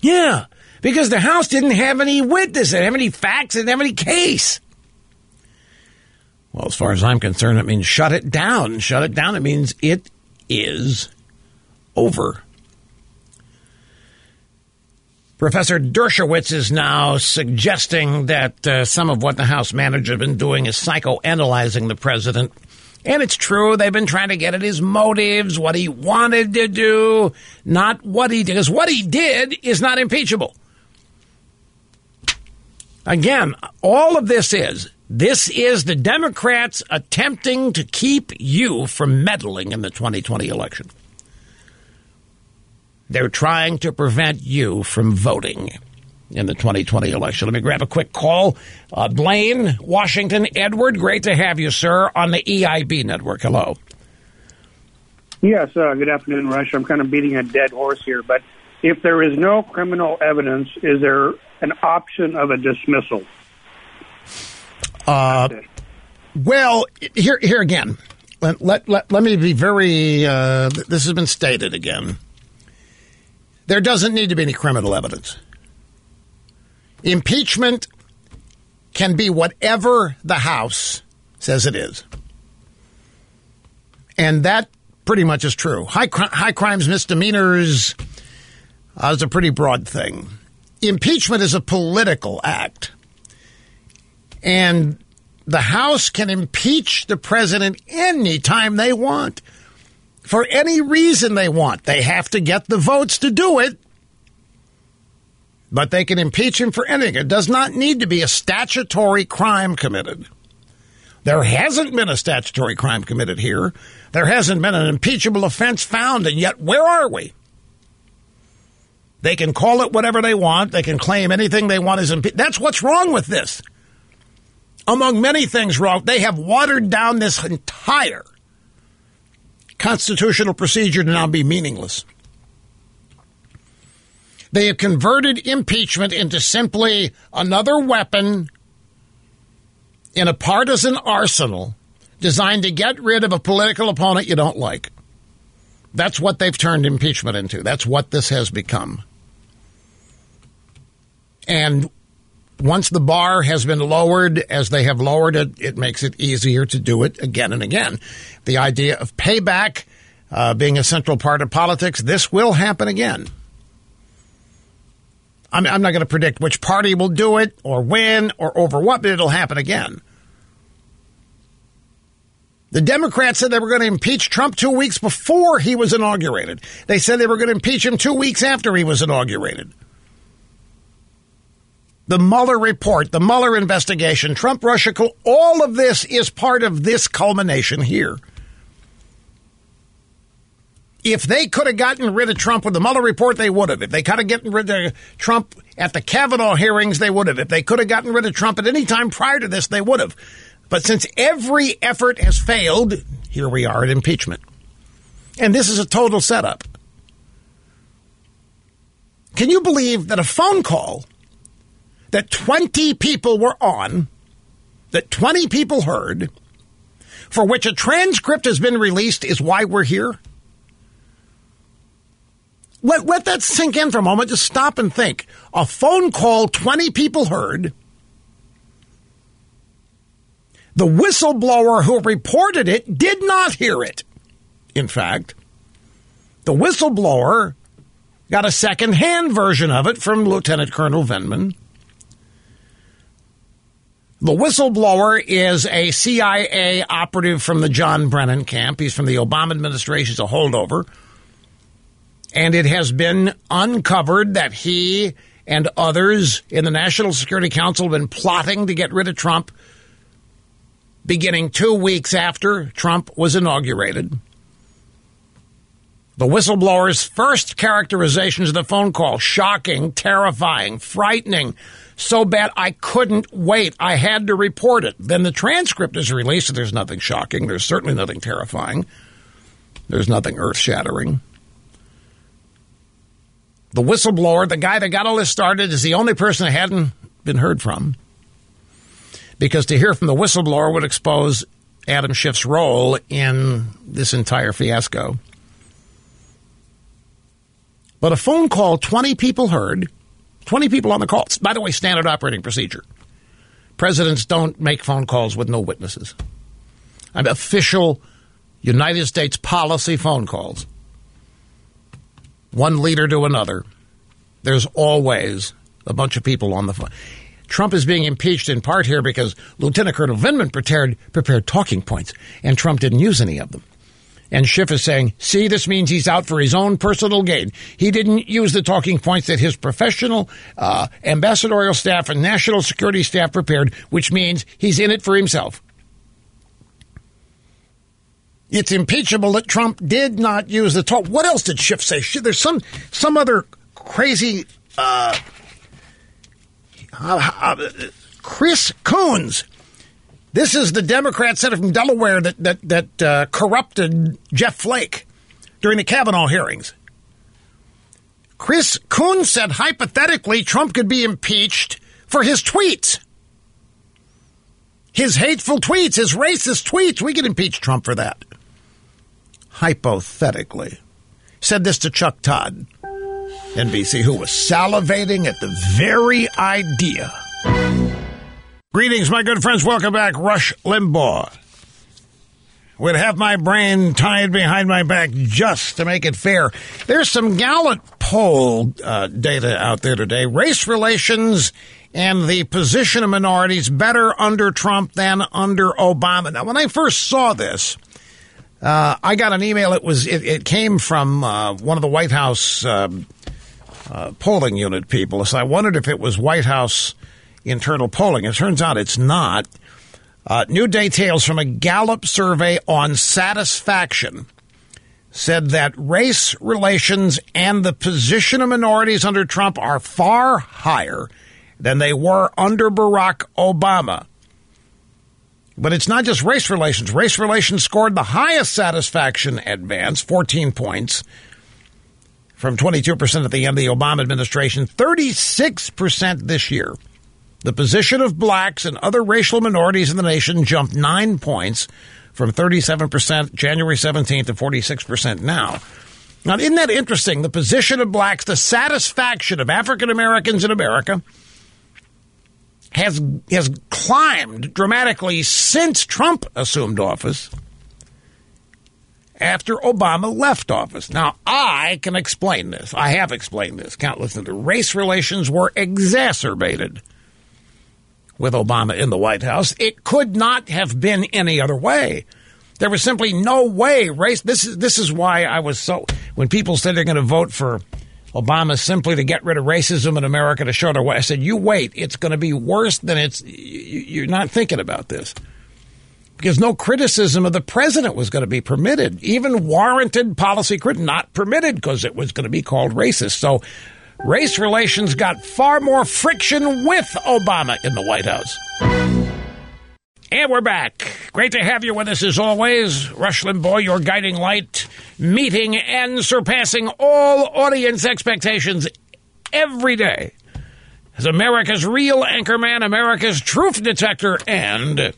Yeah. Because the House didn't have any witnesses, didn't have any facts, didn't have any case. Well, as far as I'm concerned, it means shut it down. Shut it down, it means it is over. Professor Dershowitz is now suggesting that some of what the House manager has been doing is psychoanalyzing the president. And it's true, they've been trying to get at his motives, what he wanted to do, not what he did. Because what he did is not impeachable. Again, all of this is the Democrats attempting to keep you from meddling in the 2020 election. They're trying to prevent you from voting in the 2020 election. Let me grab a quick call. Blaine, Washington, Edward, great to have you, sir, on the EIB network. Hello. Yes, good afternoon, Rush. I'm kind of beating a dead horse here, but if there is no criminal evidence, is there an option of a dismissal? Well, here again, let me be very, this has been stated again. There doesn't need to be any criminal evidence. Impeachment can be whatever the House says it is. And that pretty much is true. High crimes, misdemeanors is a pretty broad thing. Impeachment is a political act. And the House can impeach the president any time they want, for any reason they want. They have to get the votes to do it. But they can impeach him for anything. It does not need to be a statutory crime committed. There hasn't been a statutory crime committed here. There hasn't been an impeachable offense found, and yet where are we? They can call it whatever they want. They can claim anything they want is impeachable. That's what's wrong with this. Among many things wrong, they have watered down this entire constitutional procedure to now be meaningless. They have converted impeachment into simply another weapon in a partisan arsenal designed to get rid of a political opponent you don't like. That's what they've turned impeachment into. That's what this has become. And once the bar has been lowered, as they have lowered it, it makes it easier to do it again and again. The idea of payback being a central part of politics, this will happen again. I'm not going to predict which party will do it or when or over what, but it'll happen again. The Democrats said they were going to impeach Trump 2 weeks before he was inaugurated. They said they were going to impeach him 2 weeks after he was inaugurated. The Mueller report, the Mueller investigation, Trump-Russia, all of this is part of this culmination here. If they could have gotten rid of Trump with the Mueller report, they would have. If they could have gotten rid of Trump at the Kavanaugh hearings, they would have. If they could have gotten rid of Trump at any time prior to this, they would have. But since every effort has failed, here we are at impeachment. And this is a total setup. Can you believe that a phone call that 20 people were on, that 20 people heard, for which a transcript has been released is why we're here? Let that sink in for a moment. Just stop and think. A phone call 20 people heard. The whistleblower who reported it did not hear it. In fact, the whistleblower got a secondhand version of it from Lieutenant Colonel Vindman. The whistleblower is a CIA operative from the John Brennan camp. He's from the Obama administration. He's a holdover. And it has been uncovered that he and others in the National Security Council have been plotting to get rid of Trump beginning 2 weeks after Trump was inaugurated. The whistleblower's first characterizations of the phone call: shocking, terrifying, frightening, so bad I couldn't wait. I had to report it. Then the transcript is released, and there's nothing shocking. There's certainly nothing terrifying. There's nothing earth-shattering. The whistleblower, the guy that got all this started, is the only person that hadn't been heard from, because to hear from the whistleblower would expose Adam Schiff's role in this entire fiasco. But a phone call 20 people heard, 20 people on the call. By the way, standard operating procedure. Presidents don't make phone calls with no witnesses. Official United States policy phone calls. One leader to another. There's always a bunch of people on the phone. Trump is being impeached in part here because Lieutenant Colonel Vindman prepared talking points, and Trump didn't use any of them. And Schiff is saying, see, this means he's out for his own personal gain. He didn't use the talking points that his professional ambassadorial staff and national security staff prepared, which means he's in it for himself. It's impeachable that Trump did not use the talk. What else did Schiff say? There's some other crazy... Chris Coons. This is the Democrat senator from Delaware that corrupted Jeff Flake during the Kavanaugh hearings. Chris Coons said hypothetically Trump could be impeached for his tweets. His hateful tweets, his racist tweets. We could impeach Trump for that. Hypothetically. Said this to Chuck Todd, NBC, who was salivating at the very idea. Greetings, my good friends. Welcome back. Rush Limbaugh would have my brain tied behind my back just to make it fair. There's some Gallup poll data out there today. Race relations and the position of minorities better under Trump than under Obama. Now, when I first saw this, I got an email. It came from one of the White House polling unit people. So I wondered if it was White House internal polling. It turns out it's not. New details from a Gallup survey on satisfaction said that race relations and the position of minorities under Trump are far higher than they were under Barack Obama. But it's not just race relations. Race relations scored the highest satisfaction advance, 14 points, from 22% at the end of the Obama administration, 36% this year. The position of blacks and other racial minorities in the nation jumped 9 points from 37% January 17th to 46% now. Now, isn't that interesting? The position of blacks, the satisfaction of African Americans in America has climbed dramatically since Trump assumed office after Obama left office. Now, I can explain this. I have explained this. Countless times. Race relations were exacerbated with Obama in the White House. It could not have been any other way. There was simply no way race. This is why I was so, when people said they're going to vote for Obama simply to get rid of racism in America to show their way, I said, you wait, it's going to be worse than it's, you're not thinking about this. Because no criticism of the president was going to be permitted, even warranted policy criticism, not permitted because it was going to be called racist. So race relations got far more friction with Obama in the White House. And we're back. Great to have you with us as always. Rush Limbaugh, your guiding light, meeting and surpassing all audience expectations every day as America's real anchorman, America's truth detector, and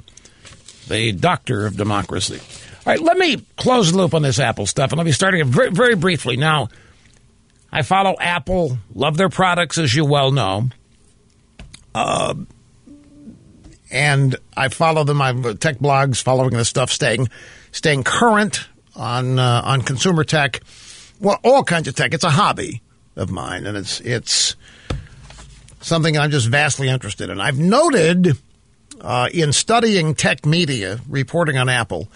the doctor of democracy. All right, let me close the loop on this Apple stuff, and let me start again very, very briefly. Now, I follow Apple, love their products, as you well know. And I follow them. I have tech blogs following this stuff, staying current on consumer tech. Well, all kinds of tech. It's a hobby of mine, and it's something I'm just vastly interested in. I've noted in studying tech media, reporting on Apple,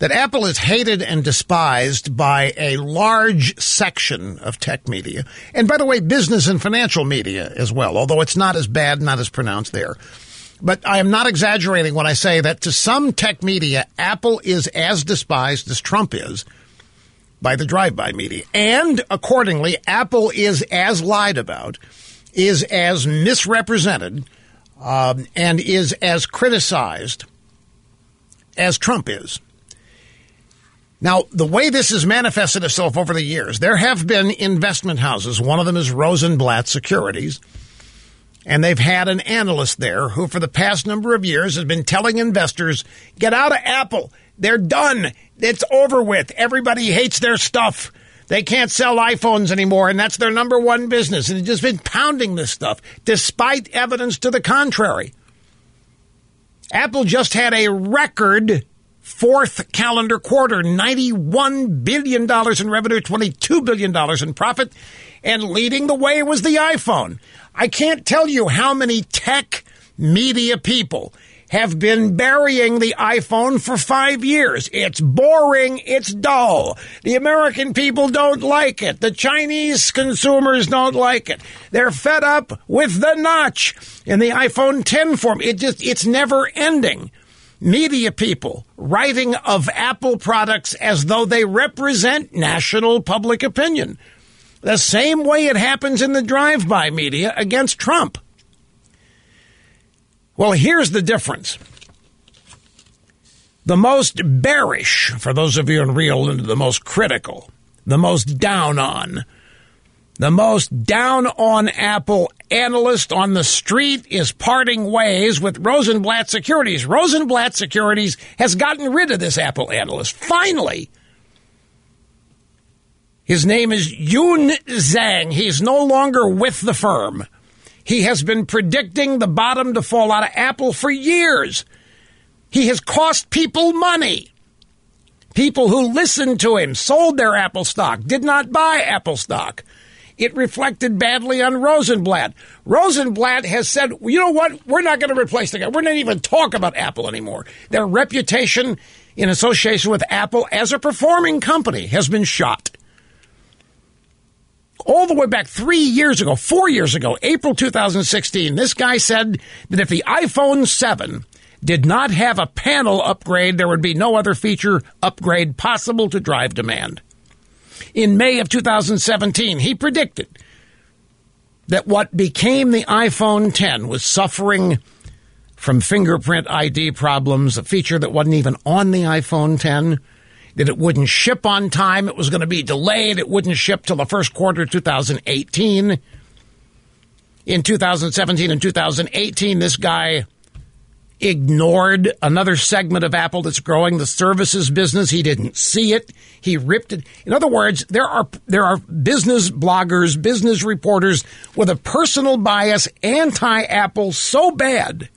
that Apple is hated and despised by a large section of tech media. And by the way, business and financial media as well, although it's not as bad, not as pronounced there. But I am not exaggerating when I say that to some tech media, Apple is as despised as Trump is by the drive-by media. And accordingly, Apple is as lied about, is as misrepresented, and is as criticized as Trump is. Now, the way this has manifested itself over the years, there have been investment houses. One of them is Rosenblatt Securities. And they've had an analyst there who, for the past number of years, has been telling investors, get out of Apple. They're done. It's over with. Everybody hates their stuff. They can't sell iPhones anymore, and that's their number one business. And it's just been pounding this stuff, despite evidence to the contrary. Apple just had a record fourth calendar quarter, $91 billion in revenue, $22 billion in profit, and leading the way was the iPhone. I can't tell you how many tech media people have been burying the iPhone for 5 years. It's boring. It's dull. The American people don't like it. The Chinese consumers don't like it. They're fed up with the notch in the iPhone 10 form. It's never ending. Media people writing of Apple products as though they represent national public opinion. The same way it happens in the drive-by media against Trump. Well, here's the difference. The most bearish, for those of you in real, the most critical, the most down on Apple analyst on the street is parting ways with Rosenblatt Securities. Rosenblatt Securities has gotten rid of this Apple analyst. Finally. His name is Yun Zhang. He's no longer with the firm. He has been predicting the bottom to fall out of Apple for years. He has cost people money. People who listened to him sold their Apple stock, did not buy Apple stock. It reflected badly on Rosenblatt. Rosenblatt has said, you know what? We're not going to replace the guy. We're not even talk about Apple anymore. Their reputation in association with Apple as a performing company has been shot. All the way back 4 years ago, April 2016, this guy said that if the iPhone 7 did not have a panel upgrade, there would be no other feature upgrade possible to drive demand. In May of 2017, he predicted that what became the iPhone 10 was suffering from fingerprint ID problems, a feature that wasn't even on the iPhone 10. That it wouldn't ship on time, it was going to be delayed, it wouldn't ship till the first quarter of 2018. In 2017 and 2018, this guy ignored another segment of Apple that's growing, the services business. He didn't see it. He ripped it. In other words, there are business bloggers, business reporters with a personal bias, anti-Apple so bad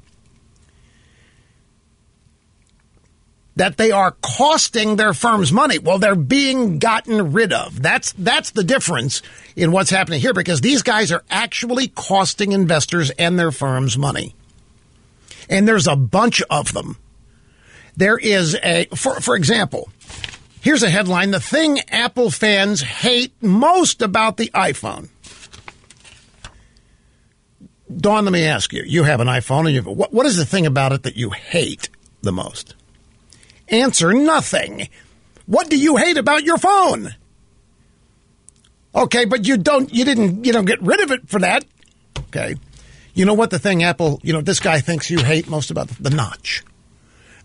that they are costing their firms money. Well, they're being gotten rid of. That's the difference in what's happening here, because these guys are actually costing investors and their firms money. And there's a bunch of them. There is a, for example, here's a headline, the thing Apple fans hate most about the iPhone. Dawn, let me ask you, you have an iPhone, and what is the thing about it that you hate the most? Answer, nothing. What do you hate about your phone? Okay, but you don't get rid of it for that. Okay. You know what the thing Apple, this guy thinks you hate most about? The notch.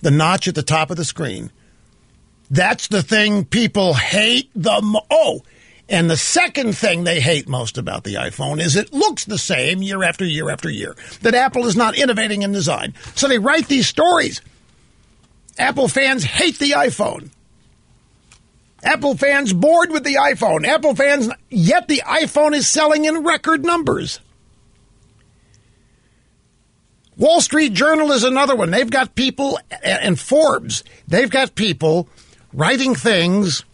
The notch at the top of the screen. That's the thing people hate the most. Oh, and the second thing they hate most about the iPhone is it looks the same year after year after year. That Apple is not innovating in design. So they write these stories. Apple fans hate the iPhone. Apple fans bored with the iPhone. Apple fans, yet the iPhone is selling in record numbers. Wall Street Journal is another one. They've got people, and Forbes, they've got people writing things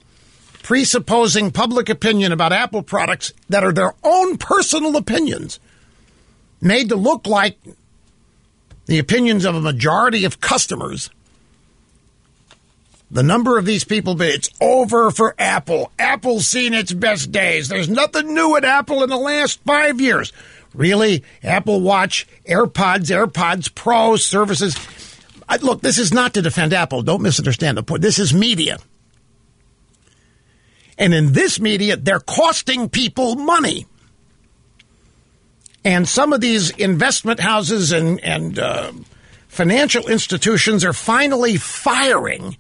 presupposing public opinion about Apple products that are their own personal opinions, made to look like the opinions of a majority of customers. The number of these people, but it's over for Apple. Apple's seen its best days. There's nothing new at Apple in the last 5 years. Really? Apple Watch, AirPods, AirPods Pro, services. Look, this is not to defend Apple. Don't misunderstand the point. This is media. And in this media, they're costing people money. And some of these investment houses and financial institutions are finally firing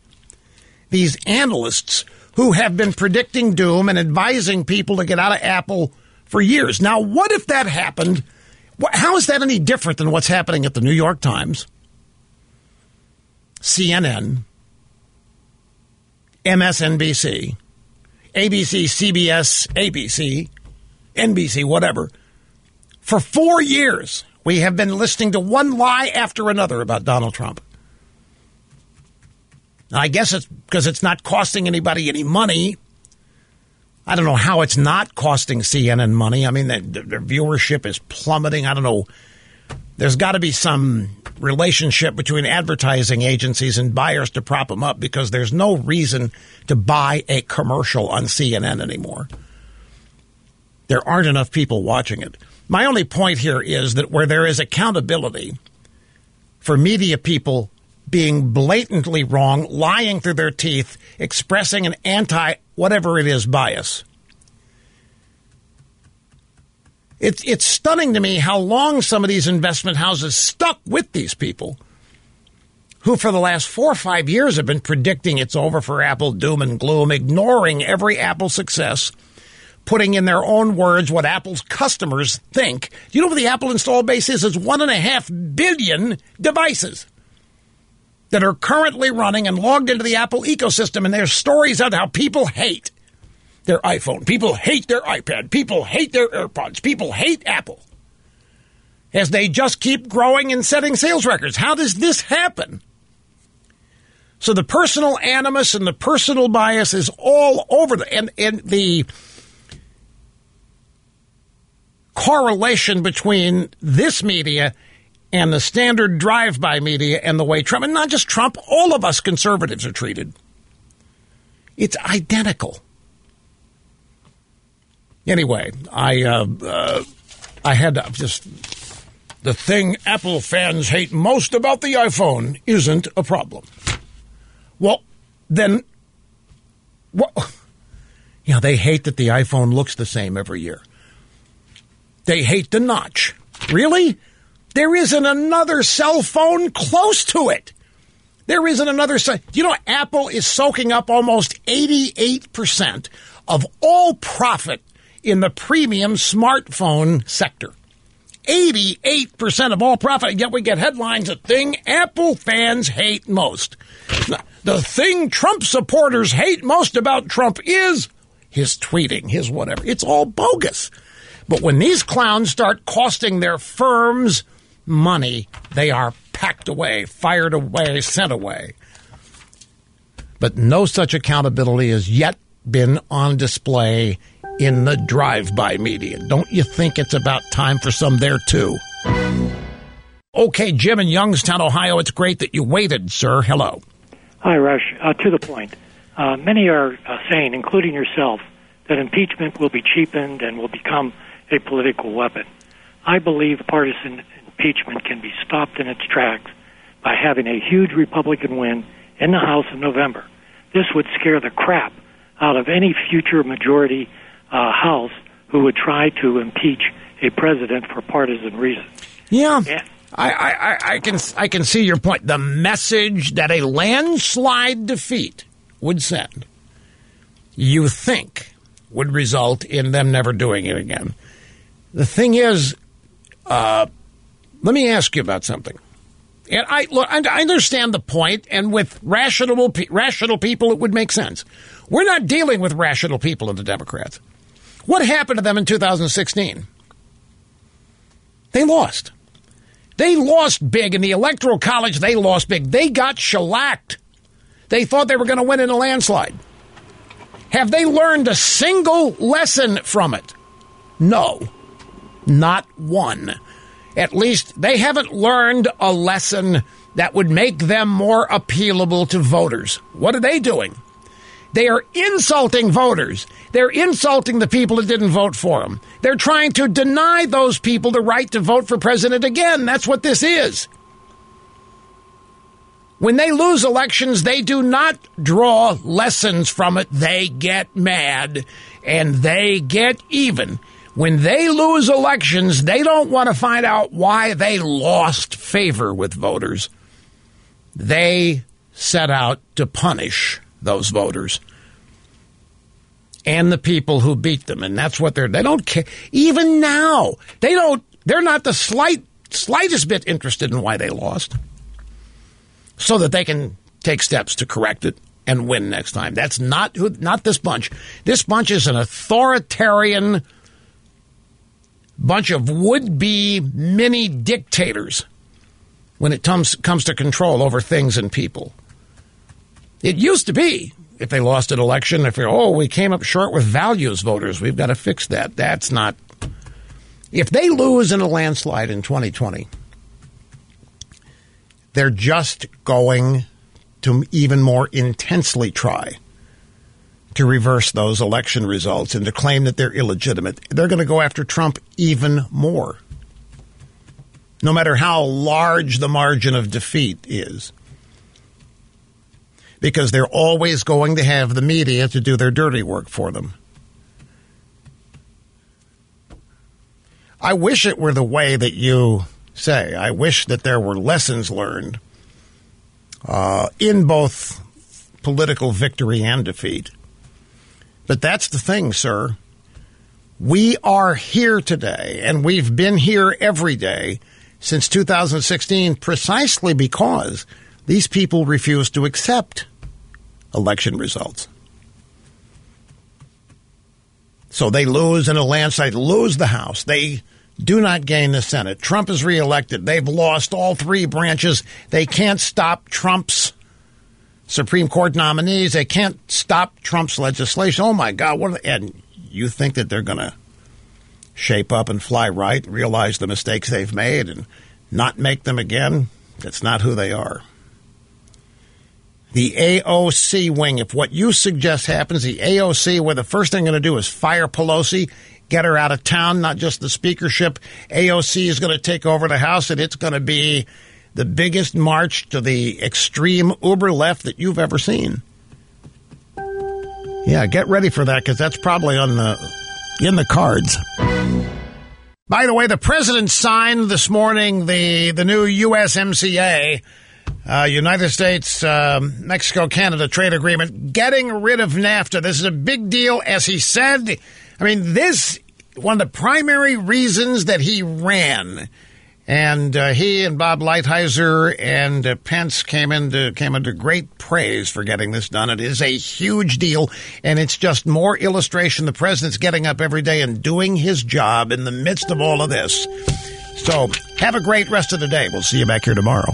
these analysts who have been predicting doom and advising people to get out of Apple for years. Now, what if that happened? How is that any different than what's happening at the New York Times, CNN, MSNBC, ABC, CBS, ABC, NBC, whatever? For 4 years, we have been listening to one lie after another about Donald Trump. I guess it's because it's not costing anybody any money. I don't know how it's not costing CNN money. I mean, their viewership is plummeting. I don't know. There's got to be some relationship between advertising agencies and buyers to prop them up, because there's no reason to buy a commercial on CNN anymore. There aren't enough people watching it. My only point here is that where there is accountability for media people being blatantly wrong, lying through their teeth, expressing an anti-whatever it is bias. It's stunning to me how long some of these investment houses stuck with these people who for the last 4 or 5 years have been predicting it's over for Apple, doom and gloom, ignoring every Apple success, putting in their own words what Apple's customers think. Do you know what the Apple install base is? It's 1.5 billion devices that are currently running and logged into the Apple ecosystem, and there's stories on how people hate their iPhone, people hate their iPad, people hate their AirPods, people hate Apple, as they just keep growing and setting sales records. How does this happen? So the personal animus and the personal bias is all over and the correlation between this media and the standard drive-by media and the way Trump, and not just Trump, all of us conservatives are treated. It's identical. Anyway, I had to just, the thing Apple fans hate most about the iPhone isn't a problem. Well, then, yeah, they hate that the iPhone looks the same every year. They hate the notch. Really? There isn't another cell phone close to it. There isn't another cell. You know, Apple is soaking up almost 88% of all profit in the premium smartphone sector. 88% of all profit. And yet we get headlines, the thing Apple fans hate most. The thing Trump supporters hate most about Trump is his tweeting, his whatever. It's all bogus. But when these clowns start costing their firms money, they are packed away, fired away, sent away. But no such accountability has yet been on display in the drive-by media. Don't you think it's about time for some there, too? Okay, Jim in Youngstown, Ohio, it's great that you waited, sir. Hello. Hi, Rush. To the point. Many are saying, including yourself, that impeachment will be cheapened and will become a political weapon. I believe partisan impeachment can be stopped in its tracks by having a huge Republican win in the House in November. This would scare the crap out of any future majority House who would try to impeach a president for partisan reasons. Yeah. I can see your point. The message that a landslide defeat would send, you think, would result in them never doing it again. The thing is, let me ask you about something. And I understand the point, and with rational people, it would make sense. We're not dealing with rational people in the Democrats. What happened to them in 2016? They lost. They lost big in the Electoral College. They lost big. They got shellacked. They thought they were going to win in a landslide. Have they learned a single lesson from it? No, not one. At least they haven't learned a lesson that would make them more appealable to voters. What are they doing? They are insulting voters. They're insulting the people that didn't vote for them. They're trying to deny those people the right to vote for president again. That's what this is. When they lose elections, they do not draw lessons from it. They get mad and they get even. When they lose elections, they don't want to find out why they lost favor with voters. They set out to punish those voters and the people who beat them. And that's what they don't care. Even now, they're not the slightest bit interested in why they lost, so that they can take steps to correct it and win next time. That's not this bunch. This bunch is an authoritarian bunch of would-be mini-dictators when it comes to control over things and people. It used to be, if they lost an election, we came up short with values voters, we've got to fix that. That's not... If they lose in a landslide in 2020... they're just going to even more intensely try to reverse those election results and to claim that they're illegitimate. They're going to go after Trump even more, no matter how large the margin of defeat is, because they're always going to have the media to do their dirty work for them. I wish it were the way that you... say, I wish that there were lessons learned in both political victory and defeat. But that's the thing, sir. We are here today, and we've been here every day since 2016 precisely because these people refuse to accept election results. So they lose in a landslide, lose the House. They do not gain the Senate. Trump is reelected. They've lost all three branches. They can't stop Trump's Supreme Court nominees. They can't stop Trump's legislation. Oh, my God. And you think that they're going to shape up and fly right, realize the mistakes they've made and not make them again? That's not who they are. The AOC wing, if what you suggest happens, the AOC, where the first thing they're going to do is fire Pelosi, get her out of town, not just the speakership. AOC is going to take over the House, and it's going to be the biggest march to the extreme uber left that you've ever seen. Yeah, get ready for that, because that's probably in the cards. By the way, the president signed this morning the new USMCA, United States, Mexico-Canada trade agreement, getting rid of NAFTA. This is a big deal, as he said. I mean, this, one of the primary reasons that he ran, and he and Bob Lighthizer and Pence came into great praise for getting this done. It is a huge deal, and it's just more illustration the president's getting up every day and doing his job in the midst of all of this. So have a great rest of the day. We'll see you back here tomorrow.